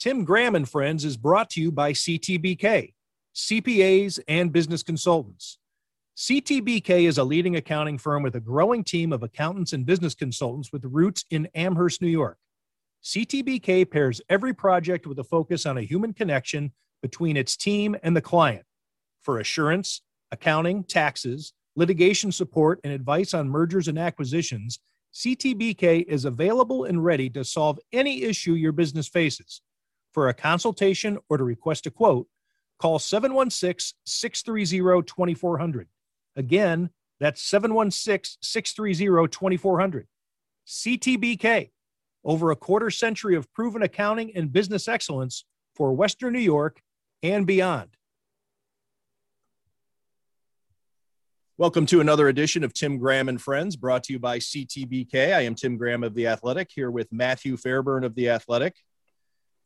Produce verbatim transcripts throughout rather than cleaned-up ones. Tim Graham and Friends is brought to you by C T B K, C P As and business consultants. C T B K is a leading accounting firm with a growing team of accountants and business consultants with roots in Amherst, New York. C T B K pairs every project with a focus on a human connection between its team and the client. For assurance, accounting, taxes, litigation support, and advice on mergers and acquisitions, C T B K is available and ready to solve any issue your business faces. For a consultation or to request a quote, call seven one six, six three zero, two four zero zero. Again, that's seven one six, six three zero, two four zero zero. C T B K, over a quarter century of proven accounting and business excellence for Western New York and beyond. Welcome to another edition of Tim Graham and Friends, brought to you by C T B K. I am Tim Graham of The Athletic, here with Matthew Fairburn of The Athletic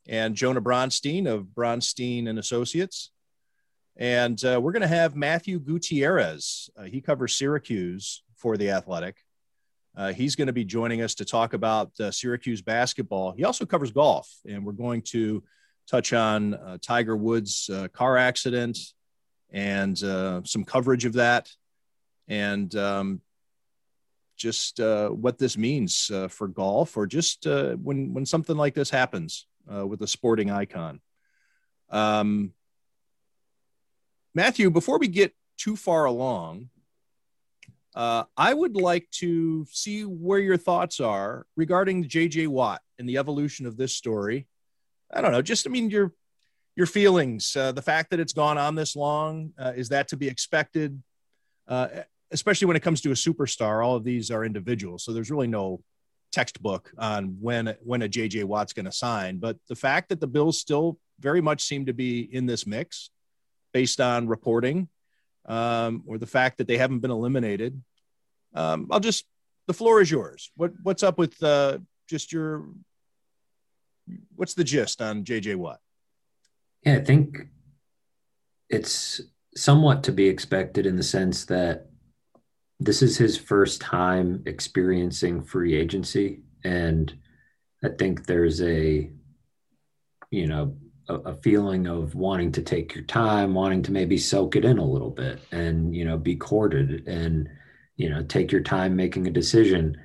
and Jonah Bronstein of Bronstein and Associates. And uh, we're going to have Matthew Gutierrez. Uh, he covers Syracuse for The Athletic. Uh, he's going to be joining us to talk about uh, Syracuse basketball. He also covers golf, and we're going to touch on uh, Tiger Woods' uh, car accident and uh, some coverage of that. And um, just uh, what this means uh, for golf, or just uh, when when something like this happens uh, with a sporting icon. Um, Matthew, before we get too far along, uh, I would like to see where your thoughts are regarding J J. Watt and the evolution of this story. I don't know, just, I mean, your your feelings, uh, the fact that it's gone on this long, uh, is that to be expected? Uh, especially when it comes to a superstar, all of these are individuals. So there's really no textbook on when, when a J J. Watt's going to sign. But the fact that the Bills still very much seem to be in this mix based on reporting, um, or the fact that they haven't been eliminated. Um, I'll just, the floor is yours. What, what's up with uh, just your, what's the gist on J J. Watt? Yeah, I think it's somewhat to be expected in the sense that this is his first time experiencing free agency. And I think there's a, you know, a, a feeling of wanting to take your time, wanting to maybe soak it in a little bit and, you know, be courted and, you know, take your time making a decision.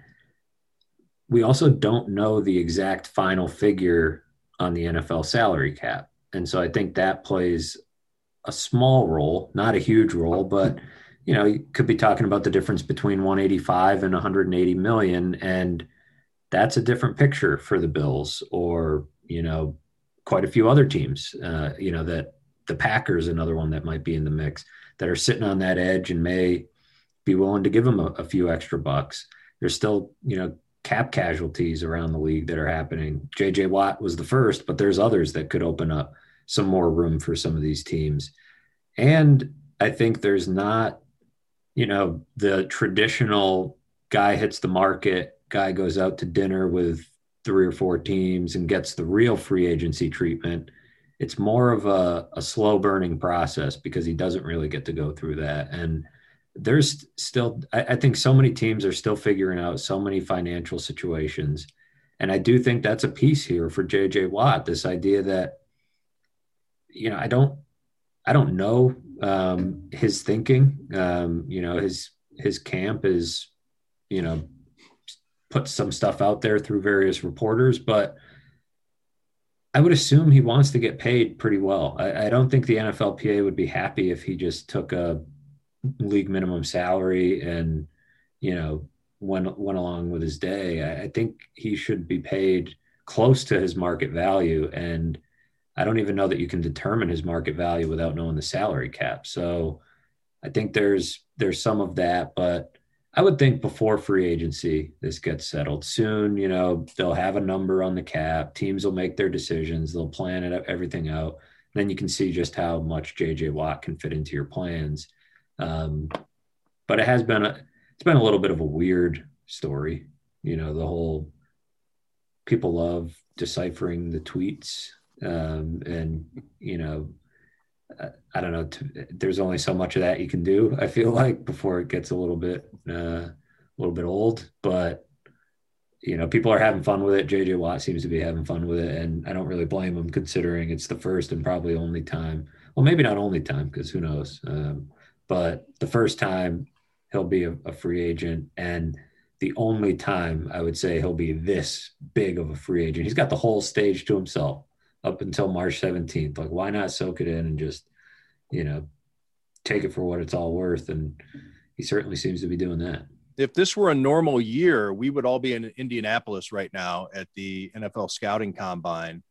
We also don't know the exact final figure on the N F L salary cap. And so I think that plays a small role, not a huge role, but, you know, you could be talking about the difference between one eighty-five and one hundred eighty million. And that's a different picture for the Bills or, you know, quite a few other teams, uh, you know, that the Packers, another one that might be in the mix, that are sitting on that edge and may be willing to give them a, a few extra bucks. There's still, you know, cap casualties around the league that are happening. J J. Watt was the first, but there's others that could open up some more room for some of these teams. And I think there's not, you know, the traditional guy hits the market, guy goes out to dinner with three or four teams and gets the real free agency treatment. It's more of a, a slow burning process because he doesn't really get to go through that. And there's still, I, I think so many teams are still figuring out so many financial situations. And I do think that's a piece here for J J. Watt, this idea that, you know, I don't, I don't know um, his thinking. Um, you know, his, his camp is, you know, put some stuff out there through various reporters, but I would assume he wants to get paid pretty well. I, I don't think the N F L P A would be happy if he just took a league minimum salary and, you know, went, went along with his day. I, I think he should be paid close to his market value, and I don't even know that you can determine his market value without knowing the salary cap. So I think there's there's some of that, but I would think before free agency, this gets settled soon. You know, they'll have a number on the cap. Teams will make their decisions. They'll plan it, everything out. Then you can see just how much J J. Watt can fit into your plans. Um, but it has been a, it's been a little bit of a weird story. You know, the whole people love deciphering the tweets. Um, and, you know, I, I don't know, t- there's only so much of that you can do, I feel like, before it gets a little bit, uh, a little bit old, but you know, people are having fun with it. J J. Watt seems to be having fun with it, and I don't really blame him considering it's the first and probably only time. Well, maybe not only time because who knows, um, but the first time he'll be a, a free agent, and the only time I would say he'll be this big of a free agent. He's got the whole stage to himself up until March seventeenth. Like, why not soak it in and just, you know, take it for what it's all worth? And he certainly seems to be doing that. If this were a normal year, we would all be in Indianapolis right now at the N F L Scouting Combine.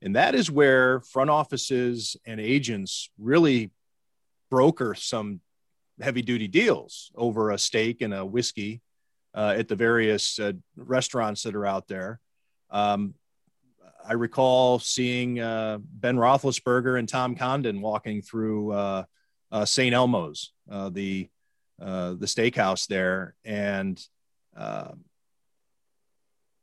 And that is where front offices and agents really broker some heavy-duty deals over a steak and a whiskey uh, at the various uh, restaurants that are out there. Um, I recall seeing uh, Ben Roethlisberger and Tom Condon walking through uh, uh, Saint Elmo's, uh, the Uh, the steakhouse there, and uh,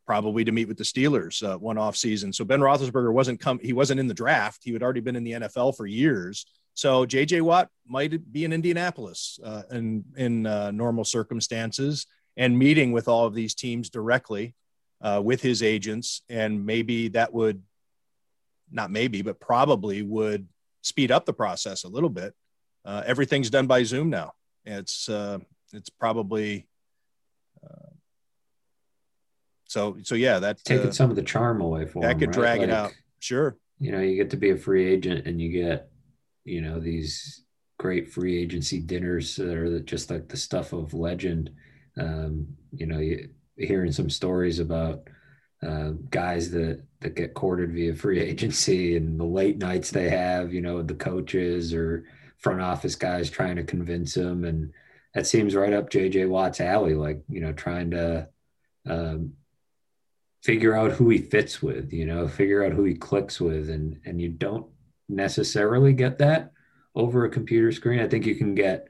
probably to meet with the Steelers uh, one off season. So Ben Roethlisberger wasn't come; he wasn't in the draft. He had already been in the N F L for years. So J J. Watt might be in Indianapolis uh, in in uh, normal circumstances and meeting with all of these teams directly uh, with his agents, and maybe that would not maybe, but probably would speed up the process a little bit. Uh, everything's done by Zoom now. It's uh, it's probably uh, so so yeah. That's taking uh, some of the charm away for that him, could right? drag like, it out. Sure, you know, you get to be a free agent, and you get, you know, these great free agency dinners that are just like the stuff of legend. Um, you know, you, hearing some stories about uh, guys that that get courted via free agency and the late nights they have. You know, the coaches or front office guys trying to convince him, and that seems right up J J. Watt's alley, like, you know, trying to um, figure out who he fits with, you know, figure out who he clicks with, and and you don't necessarily get that over a computer screen. I think you can get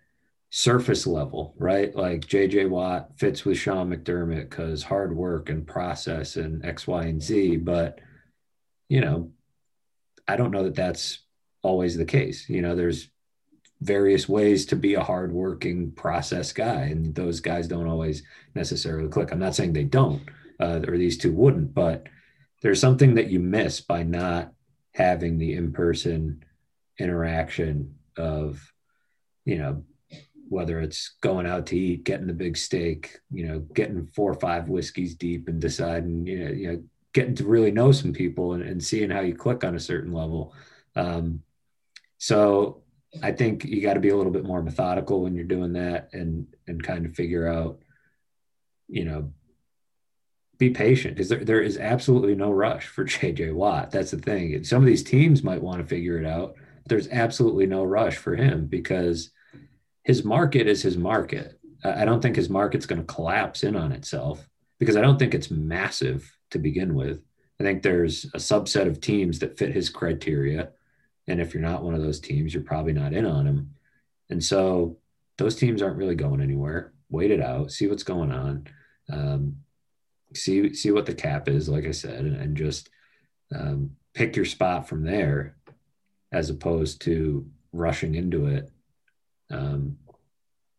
surface level, right? Like J J. Watt fits with Sean McDermott because hard work and process and X, Y, and Z, but, you know, I don't know that that's always the case. You know, there's various ways to be a hardworking process guy, and those guys don't always necessarily click. I'm not saying they don't, uh, or these two wouldn't, but there's something that you miss by not having the in-person interaction of, you know, whether it's going out to eat, getting the big steak, you know, getting four or five whiskeys deep and deciding, you know, you know, getting to really know some people and, and seeing how you click on a certain level. Um, so I think you got to be a little bit more methodical when you're doing that, and and kind of figure out, you know, be patient, because there, there is absolutely no rush for J J. Watt. That's the thing. Some of these teams might want to figure it out, but there's absolutely no rush for him because his market is his market. I don't think his market's going to collapse in on itself because I don't think it's massive to begin with. I think there's a subset of teams that fit his criteria. And if you're not one of those teams, you're probably not in on him. And so those teams aren't really going anywhere. Wait it out, see what's going on, um, see see what the cap is, like I said, and, and just um, pick your spot from there as opposed to rushing into it. Um,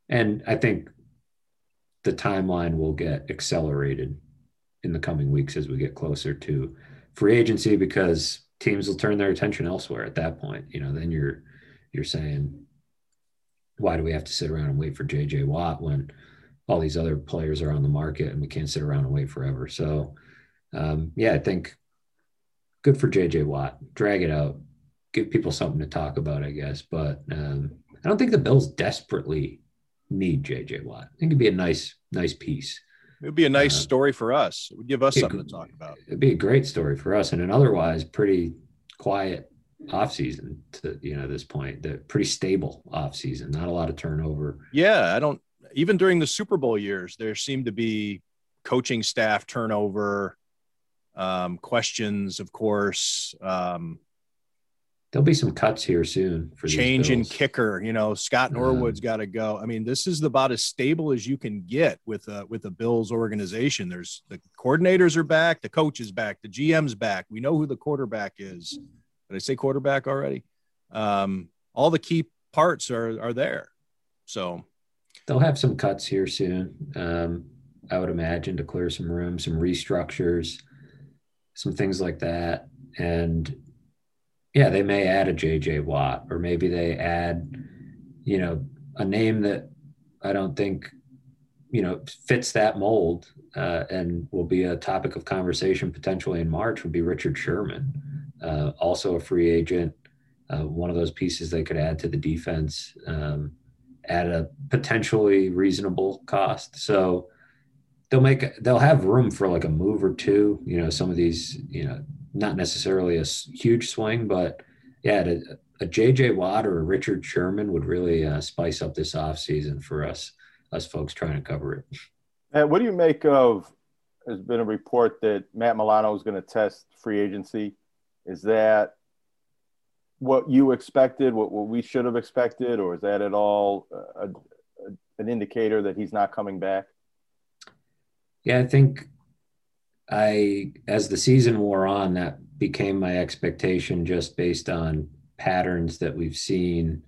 and I think the timeline will get accelerated in the coming weeks as we get closer to free agency because teams will turn their attention elsewhere at that point. You know, then you're, you're saying, why do we have to sit around and wait for J J. Watt when all these other players are on the market and we can't sit around and wait forever? So um, yeah, I think good for J J. Watt, drag it out, give people something to talk about, I guess. But um, I don't think the Bills desperately need J J. Watt. I think it'd be a nice, nice piece. It would be a nice uh, story for us. It would give us something to talk about. It'd be a great story for us, and an otherwise pretty quiet offseason to, you know, this point, the pretty stable offseason, not a lot of turnover. Yeah. I don't, even during the Super Bowl years, there seemed to be coaching staff turnover, um, questions, of course. Um, There'll be some cuts here soon. For change in kicker, you know, Scott Norwood's um, got to go. I mean, this is about as stable as you can get with a, with a Bills organization. There's the coordinators are back, the coach is back, the G M's back. We know who the quarterback is. Did I say quarterback already? Um, all the key parts are are there. So they'll have some cuts here soon. Um, I would imagine, to clear some room, some restructures, some things like that. And yeah, they may add a J J. Watt, or maybe they add, you know, a name that I don't think, you know, fits that mold uh, and will be a topic of conversation potentially in March would be Richard Sherman, uh, also a free agent, uh, one of those pieces they could add to the defense um, at a potentially reasonable cost. So they'll make, they'll have room for like a move or two, you know, some of these, you know, not necessarily a huge swing, but yeah, to, a J J. Watt or a Richard Sherman would really uh, spice up this offseason for us, us folks trying to cover it. And what do you make of, there's been a report that Matt Milano is going to test free agency. Is that what you expected, what, what we should have expected, or is that at all a, a, an indicator that he's not coming back? Yeah, I think I, as the season wore on, that became my expectation just based on patterns that we've seen.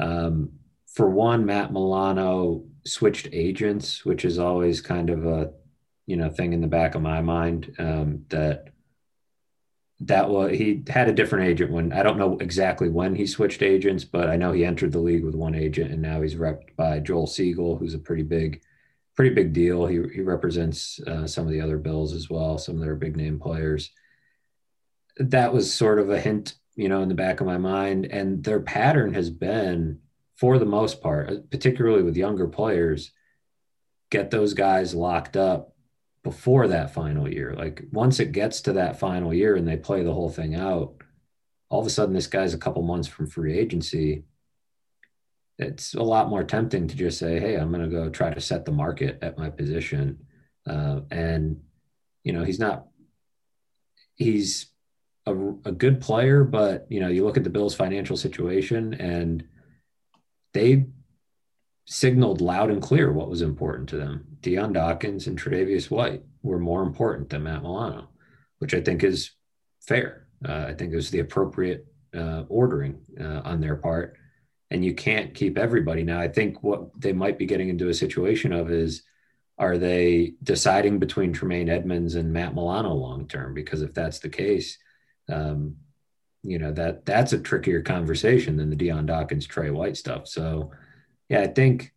Um, for one, Matt Milano switched agents, which is always kind of a, you know, thing in the back of my mind, um, that that was, he had a different agent when, I don't know exactly when he switched agents, but I know he entered the league with one agent and now he's repped by Joel Siegel, who's a pretty big, pretty big deal. He he represents uh, some of the other Bills as well. Some of their big name players. That was sort of a hint, you know, in the back of my mind. And their pattern has been, for the most part, particularly with younger players, get those guys locked up before that final year. Like once it gets to that final year and they play the whole thing out, all of a sudden this guy's a couple months from free agency. It's a lot more tempting to just say, hey, I'm going to go try to set the market at my position. Uh, and, you know, he's not, he's, A, a good player, but you know, you look at the Bills' financial situation and they signaled loud and clear what was important to them. Deion Dawkins and Tredavious White were more important than Matt Milano, which I think is fair. Uh, I think it was the appropriate uh, ordering uh, on their part, and you can't keep everybody. Now, I think what they might be getting into a situation of is, are they deciding between Tremaine Edmonds and Matt Milano long-term? Because if that's the case, Um, you know, that that's a trickier conversation than the Deion Dawkins, Trey White stuff. So, yeah, I think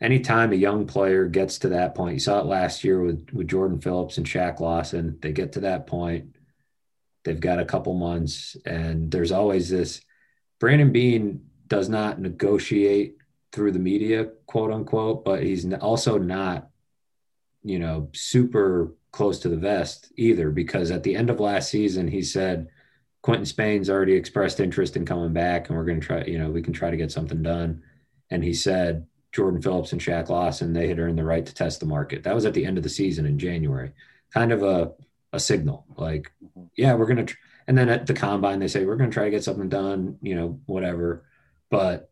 anytime a young player gets to that point, you saw it last year with, with Jordan Phillips and Shaq Lawson, they get to that point, they've got a couple months, and there's always this, Brandon Bean does not negotiate through the media, quote unquote, but he's also not, you know, super close to the vest either, because at the end of last season, he said, Quentin Spain's already expressed interest in coming back and we're going to try, you know, we can try to get something done. And he said, Jordan Phillips and Shaq Lawson, they had earned the right to test the market. That was at the end of the season in January, kind of a, a signal like, yeah, we're going to, tr-. and then at the combine, they say, we're going to try to get something done, you know, whatever. But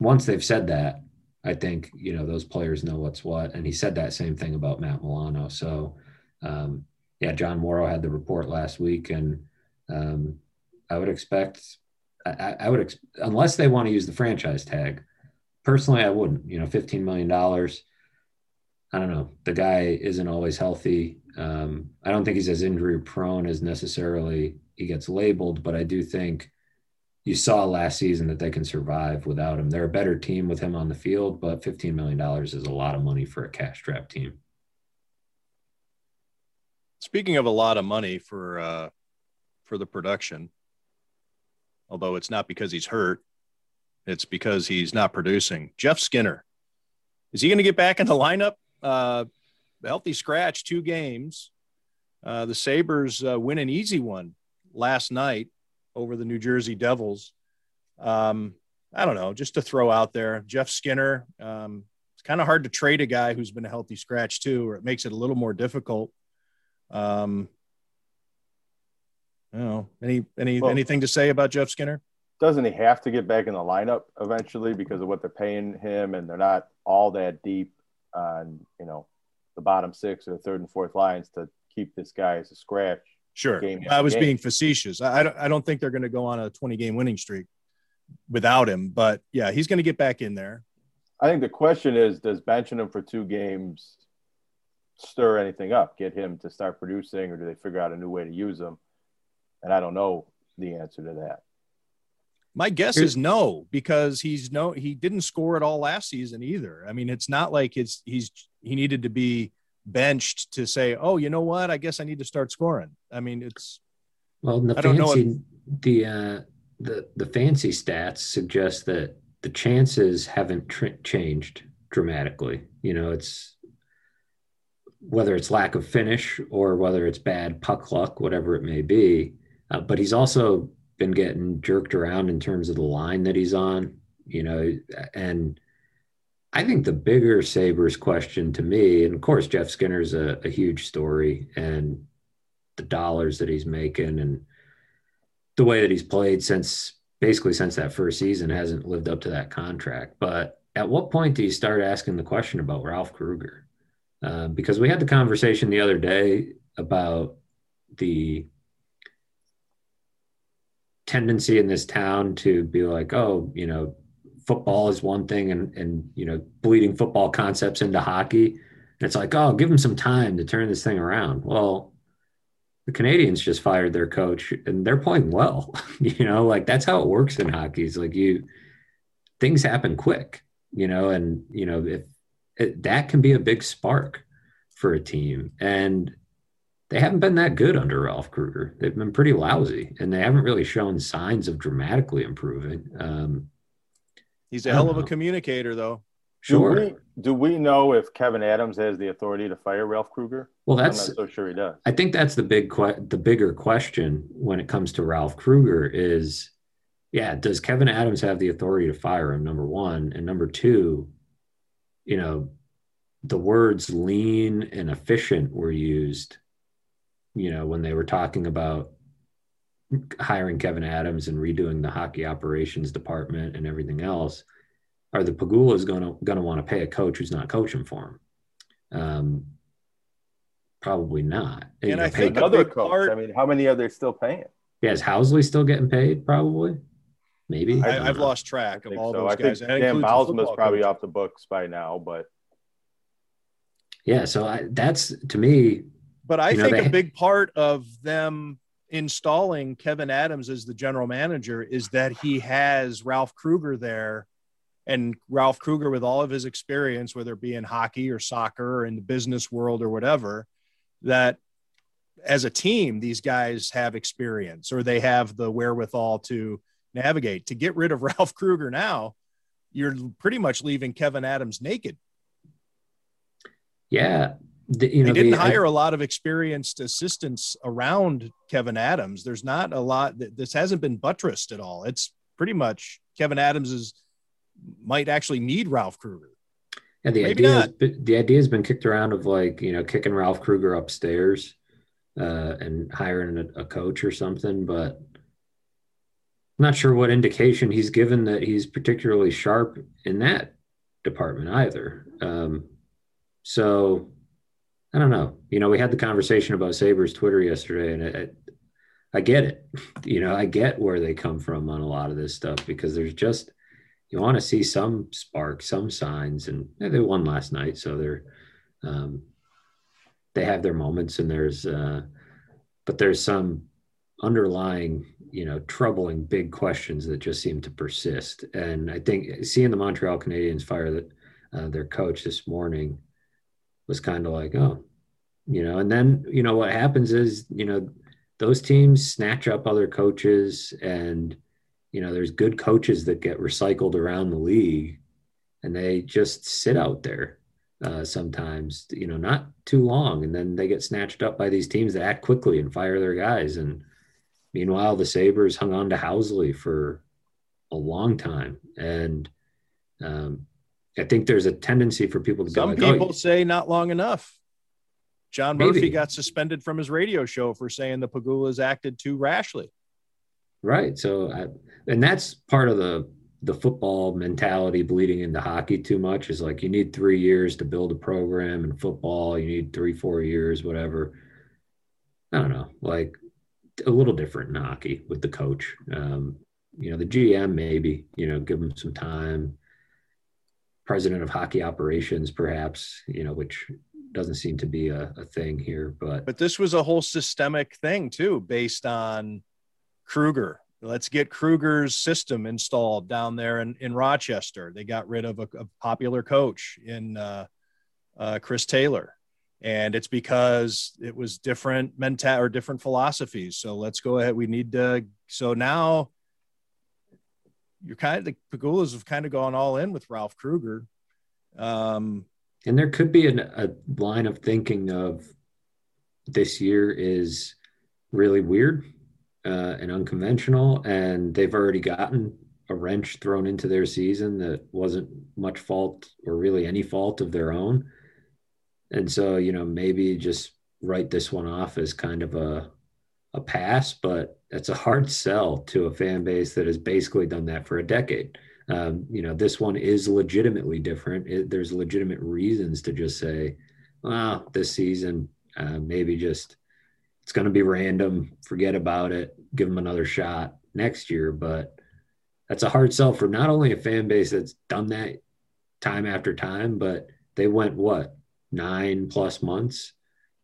once they've said that, I think, you know, those players know what's what. And he said that same thing about Matt Milano. So, Um, yeah, John Morrow had the report last week, and um, I would expect, I, I would, ex- unless they want to use the franchise tag, personally, I wouldn't, you know, fifteen million dollars. I don't know. The guy isn't always healthy. Um, I don't think he's as injury prone as necessarily he gets labeled, but I do think you saw last season that they can survive without him. They're a better team with him on the field, but fifteen million dollars is a lot of money for a cash-strapped team. Speaking of a lot of money for uh, for the production, although it's not because he's hurt, it's because he's not producing. Jeff Skinner, is he going to get back in the lineup? Uh, healthy scratch, two games. Uh, the Sabres uh, win an easy one last night over the New Jersey Devils. Um, I don't know, just to throw out there, Jeff Skinner, um, it's kind of hard to trade a guy who's been a healthy scratch too, or it makes it a little more difficult. Um, I don't know. Any, any, well, anything to say about Jeff Skinner? Doesn't he have to get back in the lineup eventually because of what they're paying him, and they're not all that deep on, you know, the bottom six or the third and fourth lines to keep this guy as a scratch? Sure. Game I was game. being facetious. I don't, I don't think they're going to go on a twenty game winning streak without him, but yeah, he's going to get back in there. I think the question is, does benching him for two games stir anything up, get him to start producing, or do they figure out a new way to use him? And I don't know the answer to that. My guess is no, because he's no, he didn't score at all last season either. I mean, it's not like it's, he's, he needed to be benched to say, oh, you know what, I guess I need to start scoring. I mean, it's, well, the I don't fancy, know if, the, uh, the, the fancy stats suggest that the chances haven't tr- changed dramatically. You know, it's whether it's lack of finish or whether it's bad puck luck, whatever it may be. Uh, but he's also been getting jerked around in terms of the line that he's on, you know, and I think the bigger Sabres question to me, and of course, Jeff Skinner's a, a huge story and the dollars that he's making and the way that he's played since basically since that first season hasn't lived up to that contract. But at what point do you start asking the question about Ralph Krueger? Uh, because we had the conversation the other day about the tendency in this town to be like, oh, you know, football is one thing and, and, you know, bleeding football concepts into hockey. And it's like, oh, give them some time to turn this thing around. Well, the Canadians just fired their coach and they're playing well, you know, like that's how it works in hockey. It's like you, things happen quick, you know, and, you know, if it, that can be a big spark for a team. And they haven't been that good under Ralph Krueger. They've been pretty lousy and they haven't really shown signs of dramatically improving. Um, He's a hell of a communicator, though. Sure. Do we, do we know if Kevyn Adams has the authority to fire Ralph Krueger? Well, that's I'm not so sure he does. I think that's the big, que- the bigger question when it comes to Ralph Krueger is, yeah, does Kevyn Adams have the authority to fire him? Number one, and number two, you know, the words lean and efficient were used, you know, when they were talking about hiring Kevyn Adams and redoing the hockey operations department and everything else. Are the Pagulas going to going to want to pay a coach who's not coaching for him? Um, probably not. And, and I think other coach. Part, I mean, how many are they still paying? Yeah, is Housley still getting paid? Probably, maybe. I, I I've know. lost track of all so. those I guys. Dan Bylsma is probably coach. Off the books by now, but yeah. So I, that's to me. But I think know, they, a big part of them installing Kevyn Adams as the general manager is that he has Ralph Krueger there, and Ralph Krueger with all of his experience, whether it be in hockey or soccer or in the business world or whatever, that as a team, these guys have experience or they have the wherewithal to navigate. To get rid of Ralph Krueger now, you're pretty much leaving Kevyn Adams naked. Yeah. The, you know, they didn't the, hire a lot of experienced assistants around Kevyn Adams. There's not a lot. This hasn't been buttressed at all. It's pretty much Kevyn Adams is, might actually need Ralph Krueger. Yeah, the Maybe idea is, the idea has been kicked around of like, you know, kicking Ralph Krueger upstairs uh, and hiring a, a coach or something. But I'm not sure what indication he's given that he's particularly sharp in that department either. Um, so. I don't know. You know, we had the conversation about Sabres Twitter yesterday, and I, I, I get it. You know, I get where they come from on a lot of this stuff because there's just you want to see some spark, some signs, and they won last night, so they're um, they have their moments, and there's uh, but there's some underlying, you know, troubling big questions that just seem to persist. And I think seeing the Montreal Canadiens fire that uh, their coach this morning was kind of like, oh, you know, and then, you know, what happens is, you know, those teams snatch up other coaches and, you know, there's good coaches that get recycled around the league and they just sit out there uh, sometimes, you know, not too long. And then they get snatched up by these teams that act quickly and fire their guys. And meanwhile, the Sabres hung on to Housley for a long time. And, um, I think there's a tendency for people to go. Some like, people oh, say not long enough. John Murphy maybe. got suspended from his radio show for saying the Pagulas acted too rashly. Right. So, I, and that's part of the, the football mentality bleeding into hockey too much is like, you need three years to build a program in football. You need three, four years, whatever. I don't know, like a little different in hockey with the coach. Um, you know, the G M, maybe, you know, give them some time. President of hockey operations, perhaps, you know, which doesn't seem to be a, a thing here. But but this was a whole systemic thing too, based on Krueger. Let's get Krueger's system installed down there in, in Rochester. They got rid of a, a popular coach in uh, uh, Chris Taylor. And it's because it was different menta- or different philosophies. So let's go ahead. We need to. So now you're kind of, the Pagulas have kind of gone all in with Ralph Krueger. Um, and there could be an, a line of thinking of this year is really weird uh, and unconventional. And they've already gotten a wrench thrown into their season that wasn't much fault or really any fault of their own. And so, you know, maybe just write this one off as kind of a a pass, but it's a hard sell to a fan base that has basically done that for a decade. Um, you know, this one is legitimately different. It, there's legitimate reasons to just say, well, this season, uh, maybe just it's going to be random. Forget about it. Give them another shot next year. But that's a hard sell for not only a fan base that's done that time after time, but they went what? nine plus months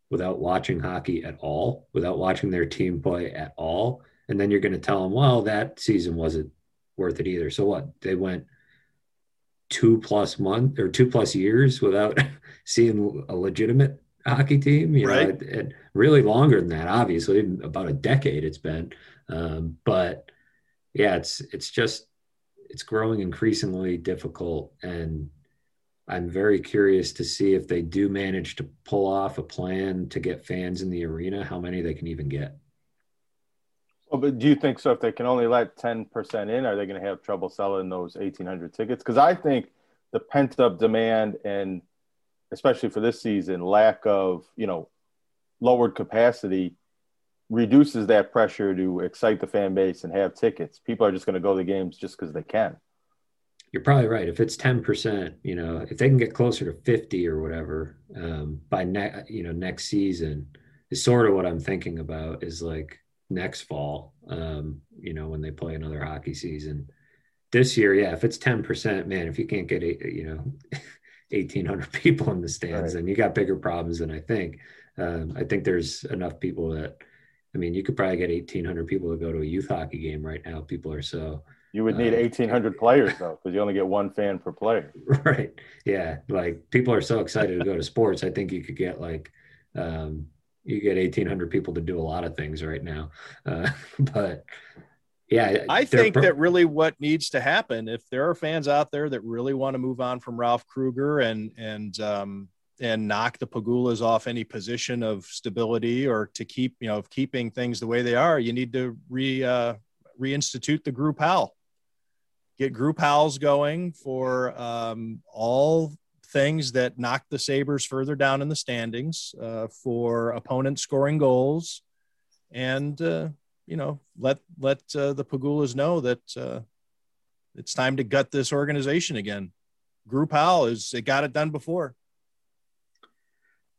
without watching hockey at all, without watching their team play at all. And then you're going to tell them, well, that season wasn't worth it either. So what? They went two plus month or two plus years without seeing a legitimate hockey team, you right. know, and really longer than that, obviously about a decade it's been. Um, but yeah, it's, it's just, it's growing increasingly difficult, and I'm very curious to see if they do manage to pull off a plan to get fans in the arena, how many they can even get. Well, but do you think so? If they can only let ten percent in, are they going to have trouble selling those eighteen hundred tickets? Because I think the pent-up demand, and especially for this season, lack of, you know, lowered capacity reduces that pressure to excite the fan base and have tickets. People are just going to go to the games just because they can. You're probably right. If it's ten percent, you know, if they can get closer to fifty or whatever um, by next, you know, next season is sort of what I'm thinking about, is like next fall, um, you know, when they play another hockey season. This year, yeah, if it's ten percent, man, if you can't get, you know, eighteen hundred people in the stands, right, then you got bigger problems than I think. Um, I think there's enough people that, I mean, you could probably get eighteen hundred people to go to a youth hockey game right now. People are so... You would need eighteen hundred uh, players, though, because you only get one fan per player. Right. Yeah. Like, people are so excited to go to sports. I think you could get, like, um, you get eighteen hundred people to do a lot of things right now. Uh, but, yeah. I think pro- that really what needs to happen, if there are fans out there that really want to move on from Ralph Krueger and, and, um, and knock the Pagulas off any position of stability, or to keep, you know, of keeping things the way they are, you need to re uh, reinstitute the group howl. Get group howls going for um, all things that knock the Sabres further down in the standings, uh, for opponents scoring goals, and uh, you know, let let uh, the Pagulas know that uh, it's time to gut this organization again. Group howl is it got it done before.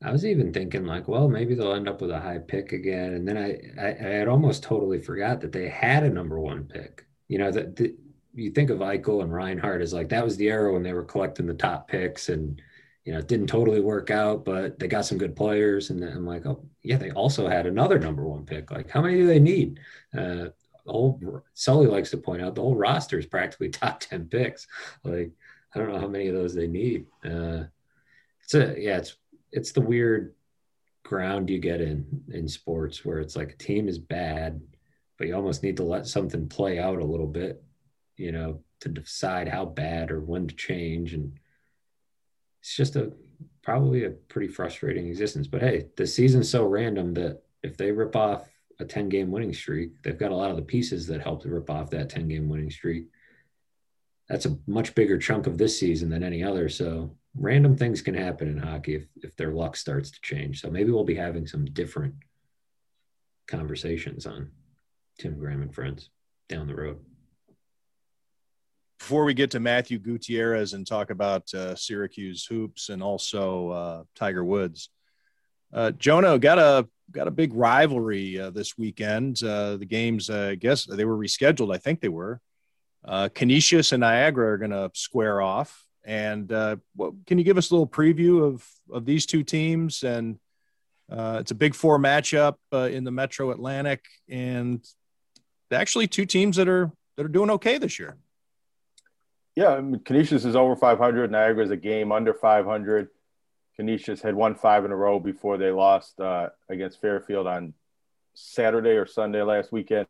I was even thinking like, well, maybe they'll end up with a high pick again, and then I I, I had almost totally forgot that they had a number one pick. You know that. The, You think of Eichel and Reinhardt as like, that was the era when they were collecting the top picks, and, you know, it didn't totally work out, but they got some good players. And I'm like, oh yeah, they also had another number one pick. Like, how many do they need? Uh, the whole Sully likes to point out the whole roster is practically top ten picks. Like, I don't know how many of those they need. Uh, it's a, yeah, it's, it's the weird ground you get in, in sports where it's like a team is bad, but you almost need to let something play out a little bit, you know, to decide how bad or when to change. And it's just a, probably a pretty frustrating existence, but hey, the season's so random that if they rip off a ten game winning streak, they've got a lot of the pieces that helped rip off that ten game winning streak. That's a much bigger chunk of this season than any other. So random things can happen in hockey if, if their luck starts to change. So maybe we'll be having some different conversations on Tim Graham and Friends down the road. Before we get to Matthew Gutierrez and talk about uh, Syracuse hoops and also uh, Tiger Woods, uh, Jonah got a got a big rivalry uh, this weekend. Uh, the games, uh, I guess they were rescheduled. I think they were. Uh, Canisius and Niagara are going to square off. And uh, what, can you give us a little preview of, of these two teams? And uh, it's a Big Four matchup uh, in the Metro Atlantic, and actually two teams that are that are doing okay this year. Yeah, I mean, Canisius is over five hundred. Niagara is a game under five hundred. Canisius had won five in a row before they lost uh, against Fairfield on Saturday or Sunday last weekend.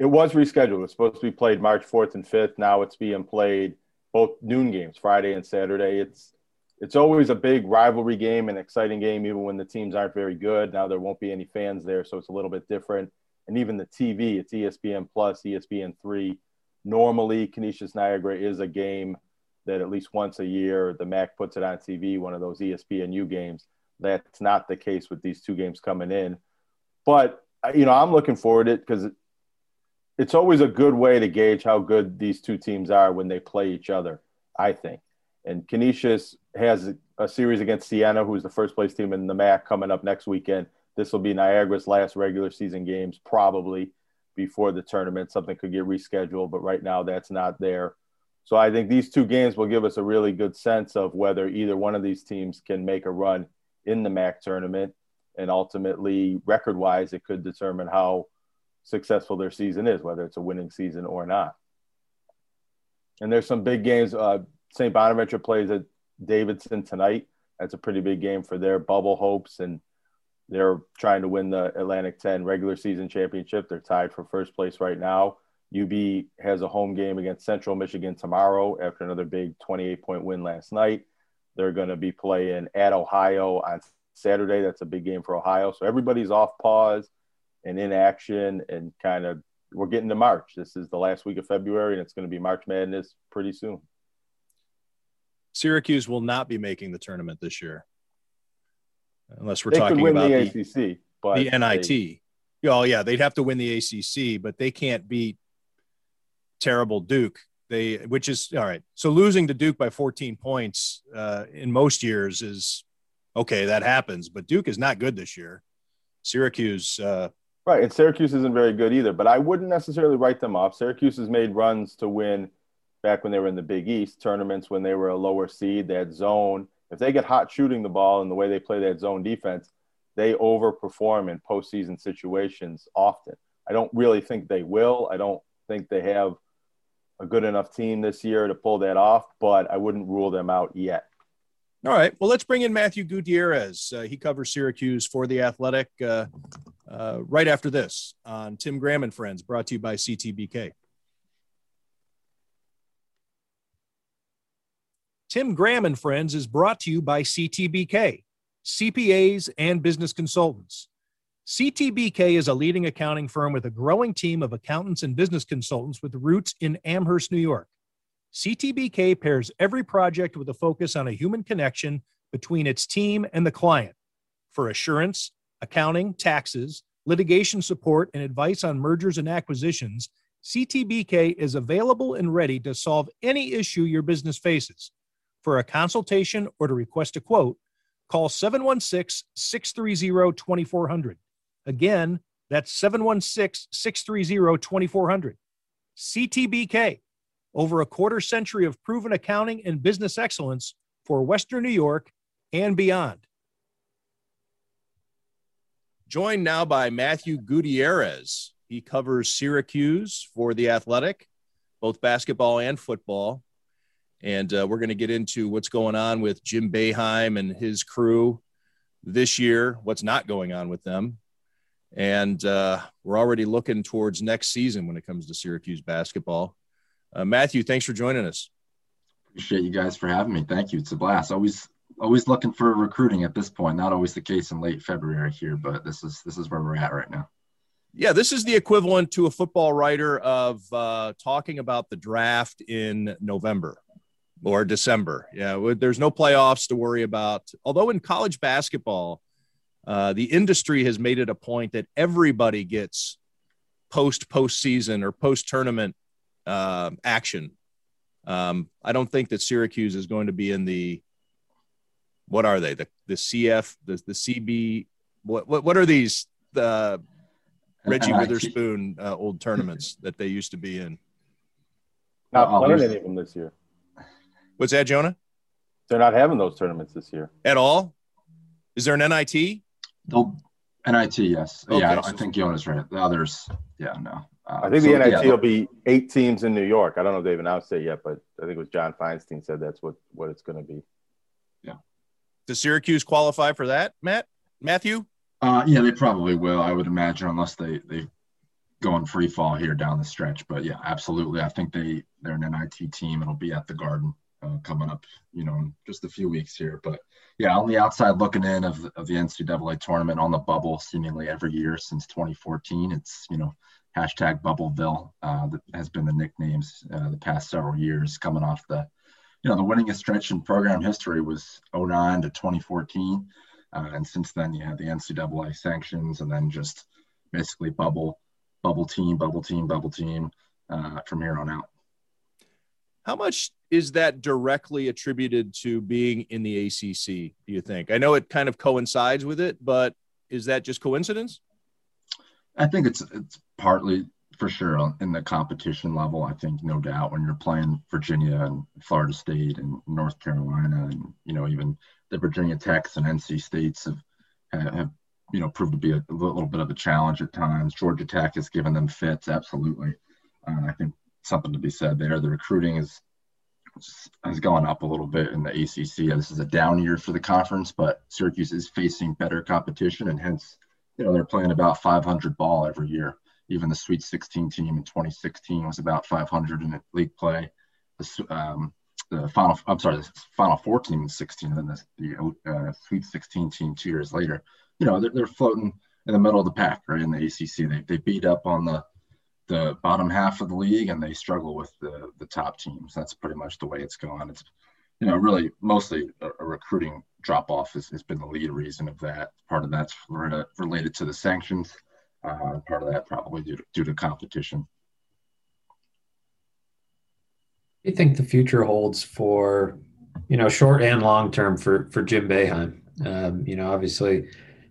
It was rescheduled. It was supposed to be played March fourth and fifth. Now it's being played both noon games, Friday and Saturday. It's it's always a big rivalry game, an exciting game, even when the teams aren't very good. Now there won't be any fans there, so it's a little bit different. And even the T V, it's E S P N Plus, E S P N three. Normally, Canisius Niagara is a game that at least once a year the M A A C puts it on T V, one of those E S P N U games. That's not the case with these two games coming in. But, you know, I'm looking forward to it because it's always a good way to gauge how good these two teams are when they play each other, I think. And Canisius has a series against Siena, who's the first-place team in the M A A C, coming up next weekend. This will be Niagara's last regular season games probably before the tournament. Something could get rescheduled, but right now that's not there. So I think these two games will give us a really good sense of whether either one of these teams can make a run in the M A A C tournament. And ultimately, record-wise, it could determine how successful their season is, whether it's a winning season or not. And there's some big games. Uh, Saint Bonaventure plays at Davidson tonight. That's a pretty big game for their bubble hopes, and they're trying to win the Atlantic ten regular season championship. They're tied for first place right now. U B has a home game against Central Michigan tomorrow after another big twenty-eight point win last night. They're going to be playing at Ohio on Saturday. That's a big game for Ohio. So everybody's off pause and in action, and kind of we're getting to March. This is the last week of February, and it's going to be March Madness pretty soon. Syracuse will not be making the tournament this year. Unless we're they talking win about the, the A C C, but the N I T. They, oh, yeah, they'd have to win the A C C, but they can't beat terrible Duke. They, which is all right. So losing to Duke by fourteen points uh, in most years is okay. That happens, but Duke is not good this year. Syracuse, uh, right? And Syracuse isn't very good either. But I wouldn't necessarily write them off. Syracuse has made runs to win back when they were in the Big East tournaments when they were a lower seed. That zone. If they get hot shooting the ball and the way they play that zone defense, they overperform in postseason situations often. I don't really think they will. I don't think they have a good enough team this year to pull that off, but I wouldn't rule them out yet. All right. Well, let's bring in Matthew Gutierrez. Uh, he covers Syracuse for The Athletic uh, uh, right after this on Tim Graham and Friends, brought to you by C T B K. Tim Graham and Friends is brought to you by C T B K, C P As and business consultants. C T B K is a leading accounting firm with a growing team of accountants and business consultants with roots in Amherst, New York. C T B K pairs every project with a focus on a human connection between its team and the client. For assurance, accounting, taxes, litigation support, and advice on mergers and acquisitions, C T B K is available and ready to solve any issue your business faces. For a consultation or to request a quote, call seven one six, six three zero, two four zero zero. Again, that's seven one six, six three zero, two four zero zero. C T B K, over a quarter century of proven accounting and business excellence for Western New York and beyond. Joined now by Matthew Gutierrez. He covers Syracuse for The Athletic, both basketball and football. And uh, we're going to get into what's going on with Jim Boeheim and his crew this year, what's not going on with them. And uh, we're already looking towards next season when it comes to Syracuse basketball. Uh, Matthew, thanks for joining us. Appreciate you guys for having me. Thank you. It's a blast. Always always looking for recruiting at this point. Not always the case in late February here, but this is this is where we're at right now. Yeah, this is the equivalent to a football writer of uh, talking about the draft in November. Or December. Yeah, there's no playoffs to worry about. Although in college basketball, uh, the industry has made it a point that everybody gets post postseason or post tournament uh, action. Um, I don't think that Syracuse is going to be in the what are they the the C F the the C B what what, what are these the Reggie Witherspoon uh, old tournaments that they used to be in? Not playing any of them this year. What's that, Jonah? They're not having those tournaments this year. At all? Is there an N I T? Nope. N I T, yes. Okay, yeah, I, so I think Jonah's right. The others, yeah, no. Uh, I think so, the N I T yeah, will be eight teams in New York. I don't know if they've announced it yet, but I think it was John Feinstein said that's what, what it's going to be. Yeah. Does Syracuse qualify for that, Matt? Matthew? Uh, yeah, they probably will, I would imagine, unless they, they go on free fall here down the stretch. But, yeah, absolutely. I think they, they're an N I T team. It'll be at the Garden uh, coming up, you know, in just a few weeks here. But, yeah, on the outside looking in of, of the N C double A tournament, on the bubble seemingly every year since twenty fourteen, it's, you know, hashtag Bubbleville uh, that has been the nicknames uh, the past several years, coming off the, you know, the winningest stretch in program history was oh nine to twenty fourteen. Uh, and since then, you had the N C double A sanctions and then just basically bubble, bubble team, bubble team, bubble team uh, from here on out. How much is that directly attributed to being in the A C C, do you think? I know it kind of coincides with it, but is that just coincidence? I think it's it's partly for sure in the competition level. I think no doubt when you're playing Virginia and Florida State and North Carolina and, you know, even the Virginia Techs and N C States have, have you know, proved to be a, a little bit of a challenge at times. Georgia Tech has given them fits, absolutely. Uh, I think something to be said there. The recruiting is has gone up a little bit in the A C C. This is a down year for the conference, but Syracuse is facing better competition, and hence, you know, they're playing about five hundred ball every year. Even the Sweet sixteen team in twenty sixteen was about five hundred in league play. The, um, the final, I'm sorry, the Final Four team in sixteen, and then the, the uh, Sweet sixteen team two years later. You know, they're, they're floating in the middle of the pack, right? In the A C C, they they beat up on the the bottom half of the league, and they struggle with the the top teams. That's pretty much the way it's going. It's, you know, really mostly a, a recruiting drop-off has, has been the lead reason of that. Part of that's related to the sanctions. Uh, part of that probably due to, due to competition. What do you think the future holds for, you know, short and long-term for, for Jim Boeheim? Um, you know, obviously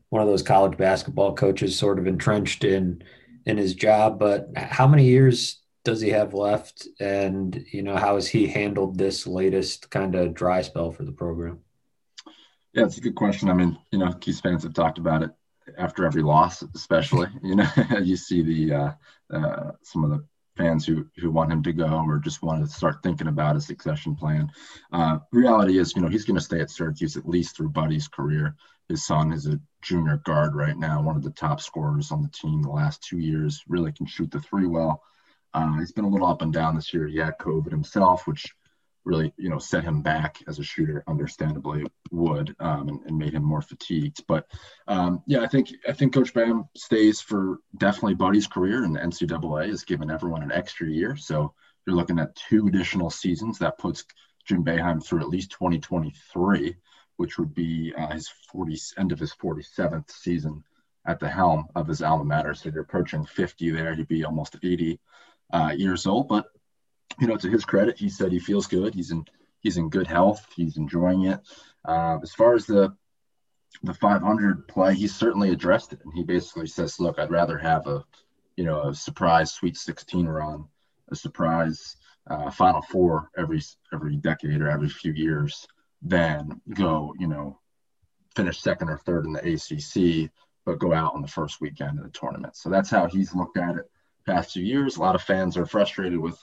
one of those college basketball coaches sort of entrenched in, in his job, but how many years does he have left? And, you know, how has he handled this latest kind of dry spell for the program? Yeah, it's a good question. I mean, you know, Cuse fans have talked about it after every loss, especially, you know, you see the, uh, uh, some of the fans who, who want him to go or just want to start thinking about a succession plan. Uh, reality is, you know, he's going to stay at Syracuse at least through Buddy's career. His son is a junior guard right now, one of the top scorers on the team the last two years, really can shoot the three well. Uh, he's been a little up and down this year. He had COVID himself, which really, you know, set him back as a shooter, understandably would, um, and, and made him more fatigued. But um, yeah, I think I think Coach Bam stays for definitely Buddy's career, and the N C double A has given everyone an extra year. So you're looking at two additional seasons. That puts Jim Boeheim through at least twenty twenty-three, which would be uh, his forty end of his forty-seventh season at the helm of his alma mater. So you're approaching fifty there. You'd be almost eighty uh, years old, but you know, to his credit, he said he feels good. He's in he's in good health. He's enjoying it. Uh, as far as the the five hundred play, he certainly addressed it, and he basically says, "Look, I'd rather have a you know a surprise Sweet sixteen run, a surprise uh, Final Four every every decade or every few years, than go you know finish second or third in the A C C, but go out on the first weekend of the tournament." So that's how he's looked at it past few years. A lot of fans are frustrated with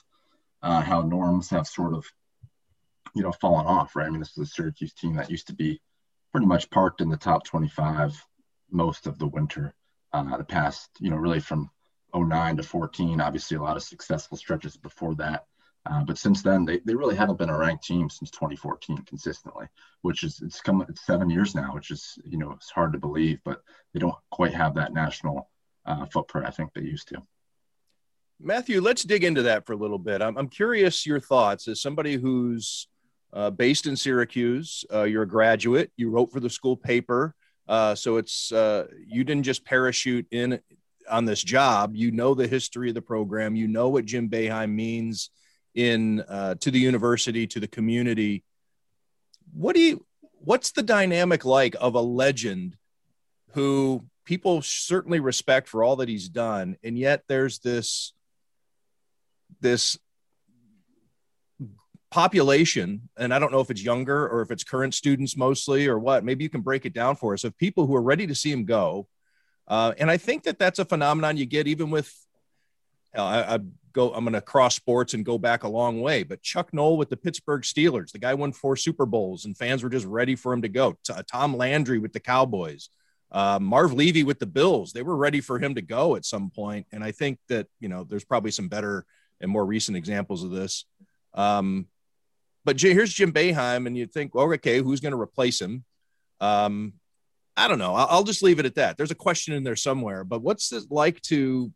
Uh, how norms have sort of, you know, fallen off, right? I mean, this is a Syracuse team that used to be pretty much parked in the top twenty-five most of the winter. Uh, the past, you know, really from oh nine to fourteen, obviously a lot of successful stretches before that. Uh, but since then, they, they really haven't been a ranked team since twenty fourteen consistently, which is, it's come, it's seven years now, which is, you know, it's hard to believe, but they don't quite have that national uh, footprint I think they used to. Matthew, let's dig into that for a little bit. I'm, I'm curious your thoughts as somebody who's uh, based in Syracuse. Uh, you're a graduate. You wrote for the school paper. Uh, so it's uh, you didn't just parachute in on this job. You know the history of the program. You know what Jim Boeheim means in uh, to the university, to the community. What do you? What's the dynamic like of a legend who people certainly respect for all that he's done, and yet there's this. this population, and I don't know if it's younger or if it's current students mostly or what, maybe you can break it down for us, of people who are ready to see him go. Uh, and I think that that's a phenomenon you get even with, uh, I, I go, I'm going to cross sports and go back a long way, but Chuck Noll with the Pittsburgh Steelers, the guy won four Super Bowls and fans were just ready for him to go. T- Tom Landry with the Cowboys, uh, Marv Levy with the Bills, they were ready for him to go at some point. And I think that, you know, there's probably some better and more recent examples of this. Um, but J- here's Jim Boeheim and you think, well, okay, who's going to replace him? Um, I don't know. I'll just leave it at that. There's a question in there somewhere, but what's it like to,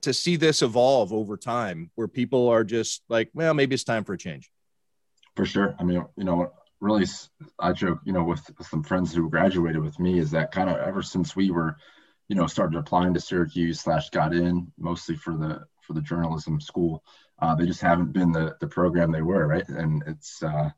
to see this evolve over time where people are just like, well, maybe it's time for a change. For sure. I mean, you know, really I joke, you know, with some friends who graduated with me is that kind of ever since we were, you know, started applying to Syracuse slash got in mostly for the, for the journalism school, uh, they just haven't been the, the program they were. Right. And it's, uh,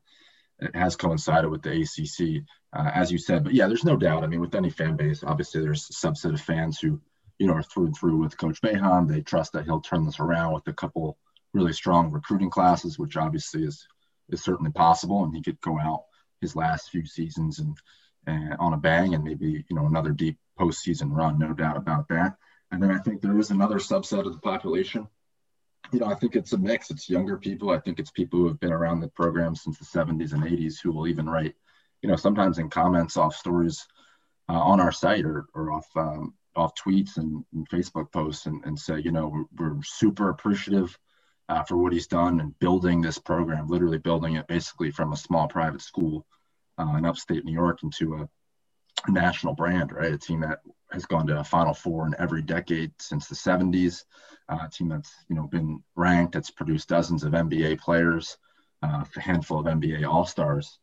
it has coincided with the A C C, uh, as you said. But yeah, there's no doubt. I mean, with any fan base, obviously there's a subset of fans who, you know, are through and through with Coach Boeheim. They trust that he'll turn this around with a couple really strong recruiting classes, which obviously is is certainly possible. And he could go out his last few seasons and, and on a bang and maybe, you know, another deep postseason run, no doubt about that. And then I think there is another subset of the population. You know, I think it's a mix. It's younger people. I think it's people who have been around the program since the seventies and eighties who will even write, you know, sometimes in comments off stories uh, on our site or, or off um, off tweets and, and Facebook posts and, and say, you know, we're, we're super appreciative uh, for what he's done and building this program, literally building it basically from a small private school uh, in upstate New York into a national brand, right? A team that has gone to a Final Four in every decade since the seventies, uh, a team that's, you know, been ranked, that's produced dozens of N B A players, uh, a handful of N B A All-Stars,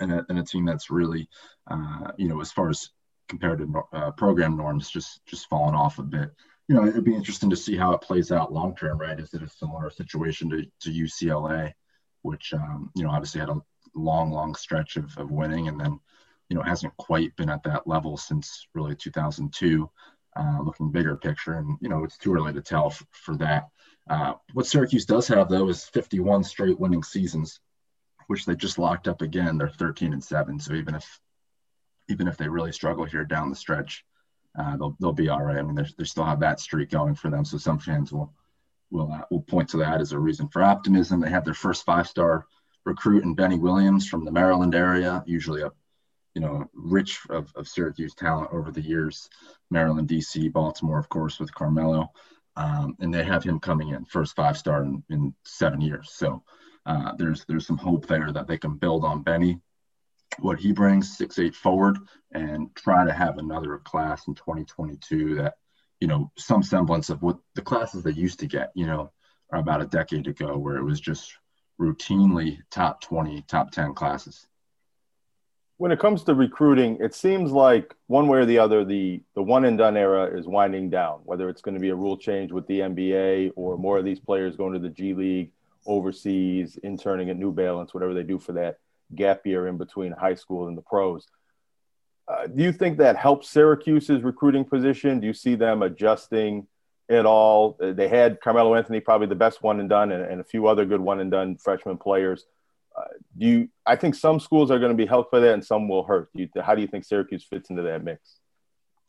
and a, and a team that's really, uh, you know, as far as comparative uh, program norms, just, just fallen off a bit. You know, it'd be interesting to see how it plays out long-term, right? Is it a similar situation to, to U C L A, which, um, you know, obviously had a long, long stretch of, of winning and then, you know, hasn't quite been at that level since really two thousand two, uh, looking bigger picture. And, you know, it's too early to tell f- for that. Uh, what Syracuse does have, though, is fifty-one straight winning seasons, which they just locked up again. They're thirteen and seven. So even if even if they really struggle here down the stretch, uh, they'll they'll be all right. I mean, they still have that streak going for them. So some fans will, will, uh, will point to that as a reason for optimism. They have their first five-star recruit in Benny Williams from the Maryland area, usually up, you know, rich of, of Syracuse talent over the years, Maryland, D C, Baltimore, of course, with Carmelo. Um, and they have him coming in first five-star in, in seven years. So uh, there's, there's some hope there that they can build on Benny, what he brings, six eight forward, and try to have another class in twenty twenty-two that, you know, some semblance of what the classes they used to get, you know, are about a decade ago where it was just routinely top twenty, top ten classes. When it comes to recruiting, it seems like one way or the other, the, the one and done era is winding down, whether it's going to be a rule change with the N B A or more of these players going to the G League, overseas, interning at New Balance, whatever they do for that gap year in between high school and the pros. Uh, do you think that helps Syracuse's recruiting position? Do you see them adjusting at all? They had Carmelo Anthony, probably the best one and done, and, and a few other good one and done freshman players. Uh, do you, I think some schools are going to be helped by that and some will hurt. Do you, how do you think Syracuse fits into that mix?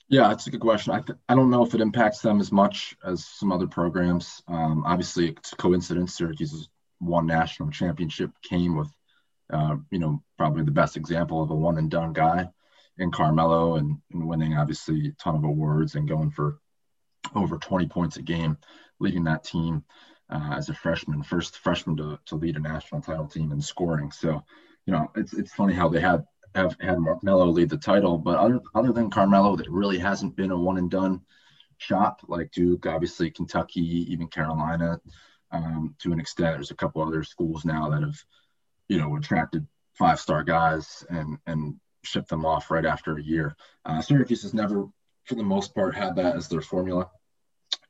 Yeah, that's a good question. I th- I don't know if it impacts them as much as some other programs. Um, obviously, it's a coincidence. Syracuse's one national championship came with, uh, you know, probably the best example of a one and done guy in Carmelo and, and winning, obviously, a ton of awards and going for over twenty points a game, leading that team. Uh, as a freshman, first freshman to, to lead a national title team in scoring. So, you know, it's it's funny how they had have had Carmelo lead the title, but other other than Carmelo, that really hasn't been a one and done shop like Duke, obviously Kentucky, even Carolina, um, to an extent. There's a couple other schools now that have, you know, attracted five star guys and and shipped them off right after a year. Uh, Syracuse has never, for the most part, had that as their formula.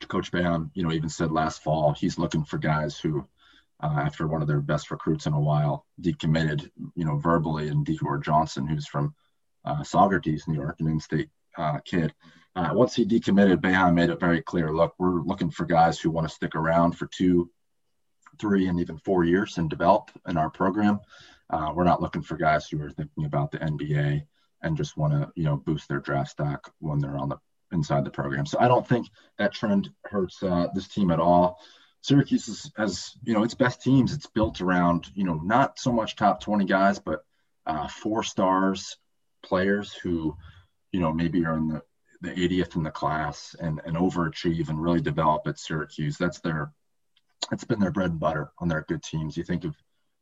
Coach Boeheim, you know, even said last fall he's looking for guys who, uh, after one of their best recruits in a while, decommitted, you know, verbally, and Dior Johnson, who's from uh, Saugerties, New York, an in-state uh, kid. Uh, once he decommitted, Boeheim made it very clear, look, we're looking for guys who want to stick around for two three and even four years and develop in our program. Uh, we're not looking for guys who are thinking about the N B A and just want to, you know, boost their draft stock when they're on the inside the program. So I don't think that trend hurts uh, this team at all. Syracuse is, has, you know, its best teams. It's built around, you know, not so much top twenty guys, but uh, four stars players who, you know, maybe are in the, the eightieth in the class and, and overachieve and really develop at Syracuse. That's their, it's been their bread and butter on their good teams. You think of,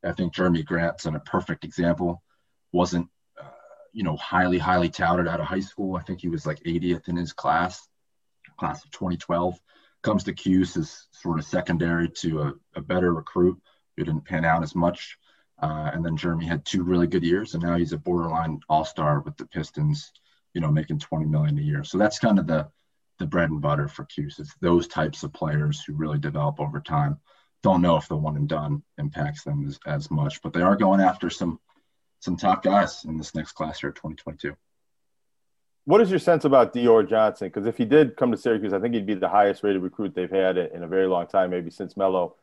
I think Jeremy Grant's a perfect example. Wasn't, uh, you know, highly, highly touted out of high school. I think he was like eightieth in his class, class of twenty twelve. Comes to Cuse as sort of secondary to a, a better recruit who didn't pan out as much. Uh, and then Jeremy had two really good years, and now he's a borderline all-star with the Pistons, you know, making twenty million dollars a year. So that's kind of the the bread and butter for Cuse. It's those types of players who really develop over time. Don't know if the one and done impacts them as, as much, but they are going after some some top guys in this next class here, twenty twenty-two. What is your sense about Dior Johnson? Because if he did come to Syracuse, I think he'd be the highest rated recruit they've had in a very long time, maybe since Melo.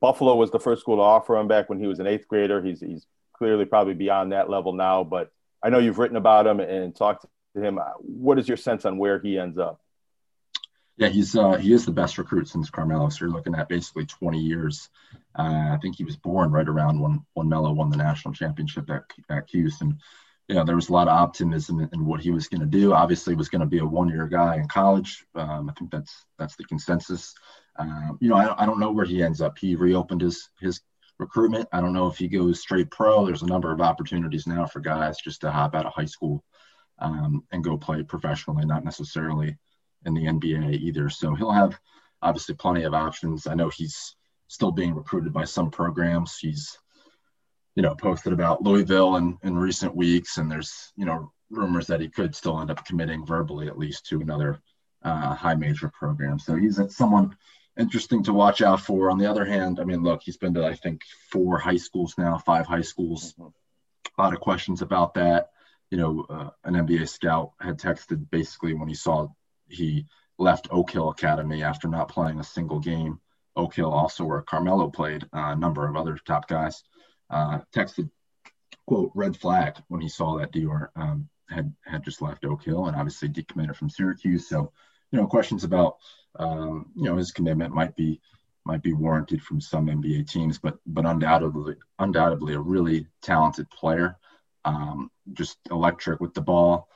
Buffalo was the first school to offer him back when he was an eighth grader. He's he's clearly probably beyond that level now, but I know you've written about him and talked to him. What is your sense on where he ends up? Yeah, he's uh, he is the best recruit since Carmelo. So you're looking at basically twenty years. Uh, I think he was born right around when, when Melo won the national championship at, at Cuse. And, you know, there was a lot of optimism in, in what he was going to do. Obviously, he was going to be a one-year guy in college. Um, I think that's that's the consensus. Um, you know, I, I don't know where he ends up. He reopened his his recruitment. I don't know if he goes straight pro. There's a number of opportunities now for guys just to hop out of high school um, and go play professionally, not necessarily in the N B A either. So he'll have obviously plenty of options. I know he's still being recruited by some programs. He's, you know, posted about Louisville in, in recent weeks. And there's, you know, rumors that he could still end up committing verbally, at least, to another uh, high major program. So he's someone interesting to watch out for. On the other hand, I mean, look, he's been to, I think, four high schools now, five high schools, a lot of questions about that. You know, uh, an N B A scout had texted basically when he saw he left Oak Hill Academy after not playing a single game. Oak Hill, also where Carmelo played, uh, a number of other top guys, uh, texted, quote, red flag when he saw that Dior um, had, had just left Oak Hill and obviously decommitted from Syracuse. So, you know, questions about, um, you know, his commitment might be might be warranted from some N B A teams, but but undoubtedly, undoubtedly a really talented player, um, just electric with the ball.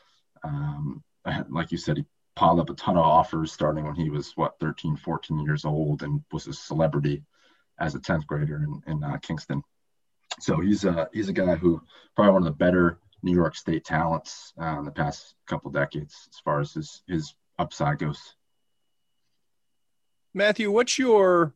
Um, like you said, he piled up a ton of offers starting when he was, what, thirteen, fourteen years old and was a celebrity as a tenth grader in, in uh, Kingston. So he's a, he's a guy who probably one of the better New York State talents uh, in the past couple decades as far as his, his upside goes. Matthew, what's your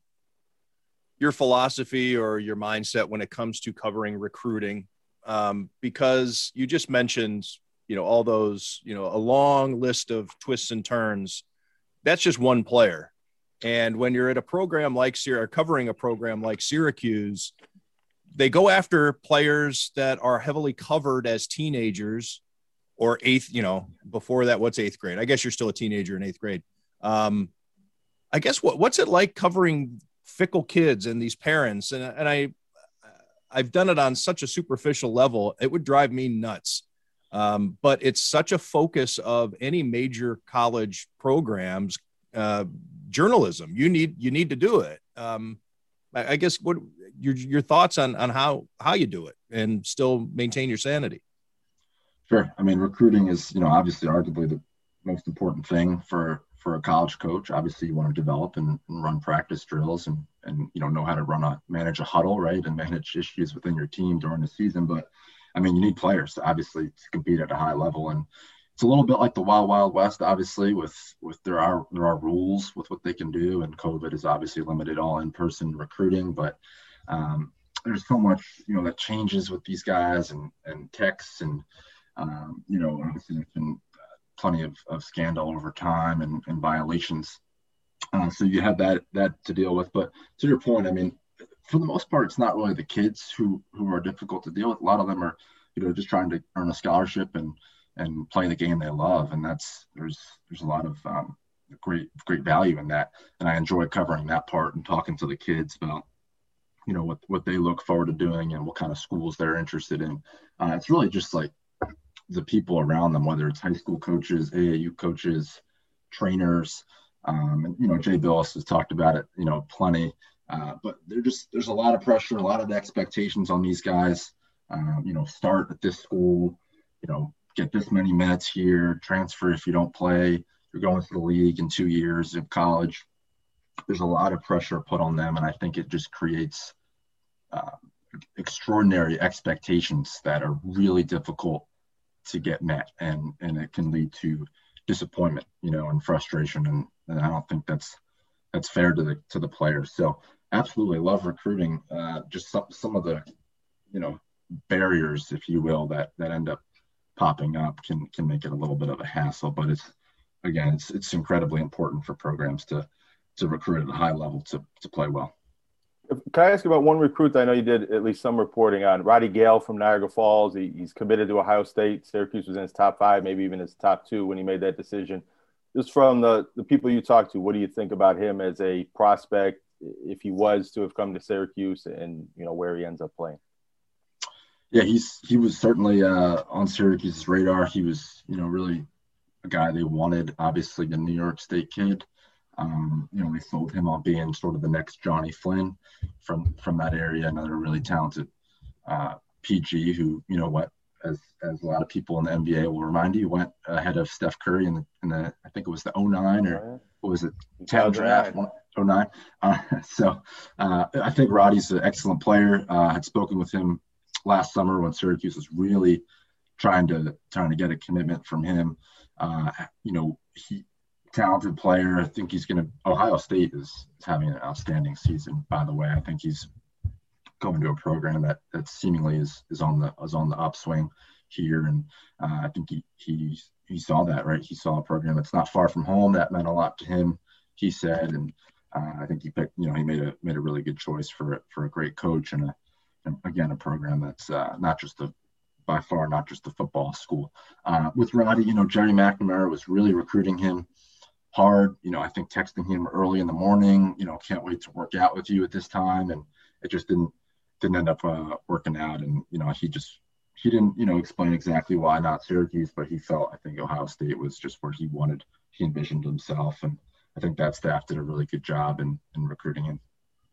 your philosophy or your mindset when it comes to covering recruiting? Um, because you just mentioned – you know, all those, you know, a long list of twists and turns. That's just one player. And when you're at a program like Syracuse, or covering a program like Syracuse, they go after players that are heavily covered as teenagers or eighth, you know, before that, what's eighth grade? I guess you're still a teenager in eighth grade. Um, I guess what what's it like covering fickle kids and these parents? And, and I, I've done it on such a superficial level. It would drive me nuts. Um, but it's such a focus of any major college programs, uh, journalism. You need you need to do it. Um, I, I guess what your your thoughts on on how how you do it and still maintain your sanity? Sure. I mean, recruiting is, you know, obviously arguably the most important thing for for a college coach. Obviously, you want to develop and, and run practice drills and and you know know how to run a manage a huddle, right, and manage issues within your team during the season, but. I mean, you need players, obviously, to compete at a high level. And it's a little bit like the wild, wild west, obviously, with, with there are there are rules with what they can do. And COVID has obviously limited all in-person recruiting. But um, there's so much, you know, that changes with these guys and, and texts. And, um, you know, obviously there's been plenty of, of scandal over time and, and violations. Uh, so you have that that to deal with. But to your point, I mean, for the most part, it's not really the kids who, who are difficult to deal with. A lot of them are, you know, just trying to earn a scholarship and, and play the game they love. And that's, there's, there's a lot of um, great, great value in that. And I enjoy covering that part and talking to the kids about you know, what, what they look forward to doing and what kind of schools they're interested in. Uh, it's really just like the people around them, whether it's high school coaches, A A U coaches, trainers, um, and, you know, Jay Billis has talked about it, you know, plenty, uh, but they're just, there's a lot of pressure, a lot of expectations on these guys, um, you know, start at this school, you know, get this many minutes here, transfer. If you don't play, you're going to the league in two years of college. There's a lot of pressure put on them, and I think it just creates uh, extraordinary expectations that are really difficult to get met, and and it can lead to disappointment, you know, and frustration, and, and I don't think that's that's fair to the to the players. So absolutely love recruiting, uh, just some some of the, you know, barriers, if you will, that that end up popping up can can make it a little bit of a hassle, but it's, again, it's it's incredibly important for programs to to recruit at a high level to to play well. Can I ask you about one recruit that I know you did at least some reporting on? Roddy Gale from Niagara Falls. He, he's committed to Ohio State. Syracuse was in his top five, maybe even his top two when he made that decision. Just from the, the people you talked to, what do you think about him as a prospect if he was to have come to Syracuse and, you know, where he ends up playing? Yeah, he's he was certainly uh, on Syracuse's radar. He was, you know, really a guy they wanted, obviously the New York State kid. Um, you know, they sold him on being sort of the next Johnny Flynn from, from that area, another really talented uh, P G who, you know what, as as a lot of people in the N B A will remind you, went ahead of Steph Curry in the, in the I think it was the oh nine or what was it, ten draft, oh nine. Uh, so uh, I think Roddy's an excellent player. I uh, had spoken with him last summer when Syracuse was really trying to, trying to get a commitment from him. Uh, you know, he, talented player. I think he's going to – Ohio State is, is having an outstanding season, by the way. I think he's going to a program that, that seemingly is, is on the is on the upswing here, and uh, I think he, he he saw that, right? He saw a program that's not far from home. That meant a lot to him, he said, and uh, I think he picked – you know, he made a made a really good choice for, for a great coach and, a, and again, a program that's uh, not just a – by far not just a football school. Uh, with Roddy, you know, Jerry McNamara was really recruiting him hard, you know, I think texting him early in the morning, you know, can't wait to work out with you at this time. And it just didn't, didn't end up uh, working out. And, you know, he just, he didn't, you know, explain exactly why not Syracuse, but he felt, I think Ohio State was just where he wanted, he envisioned himself. And I think that staff did a really good job in, in recruiting him.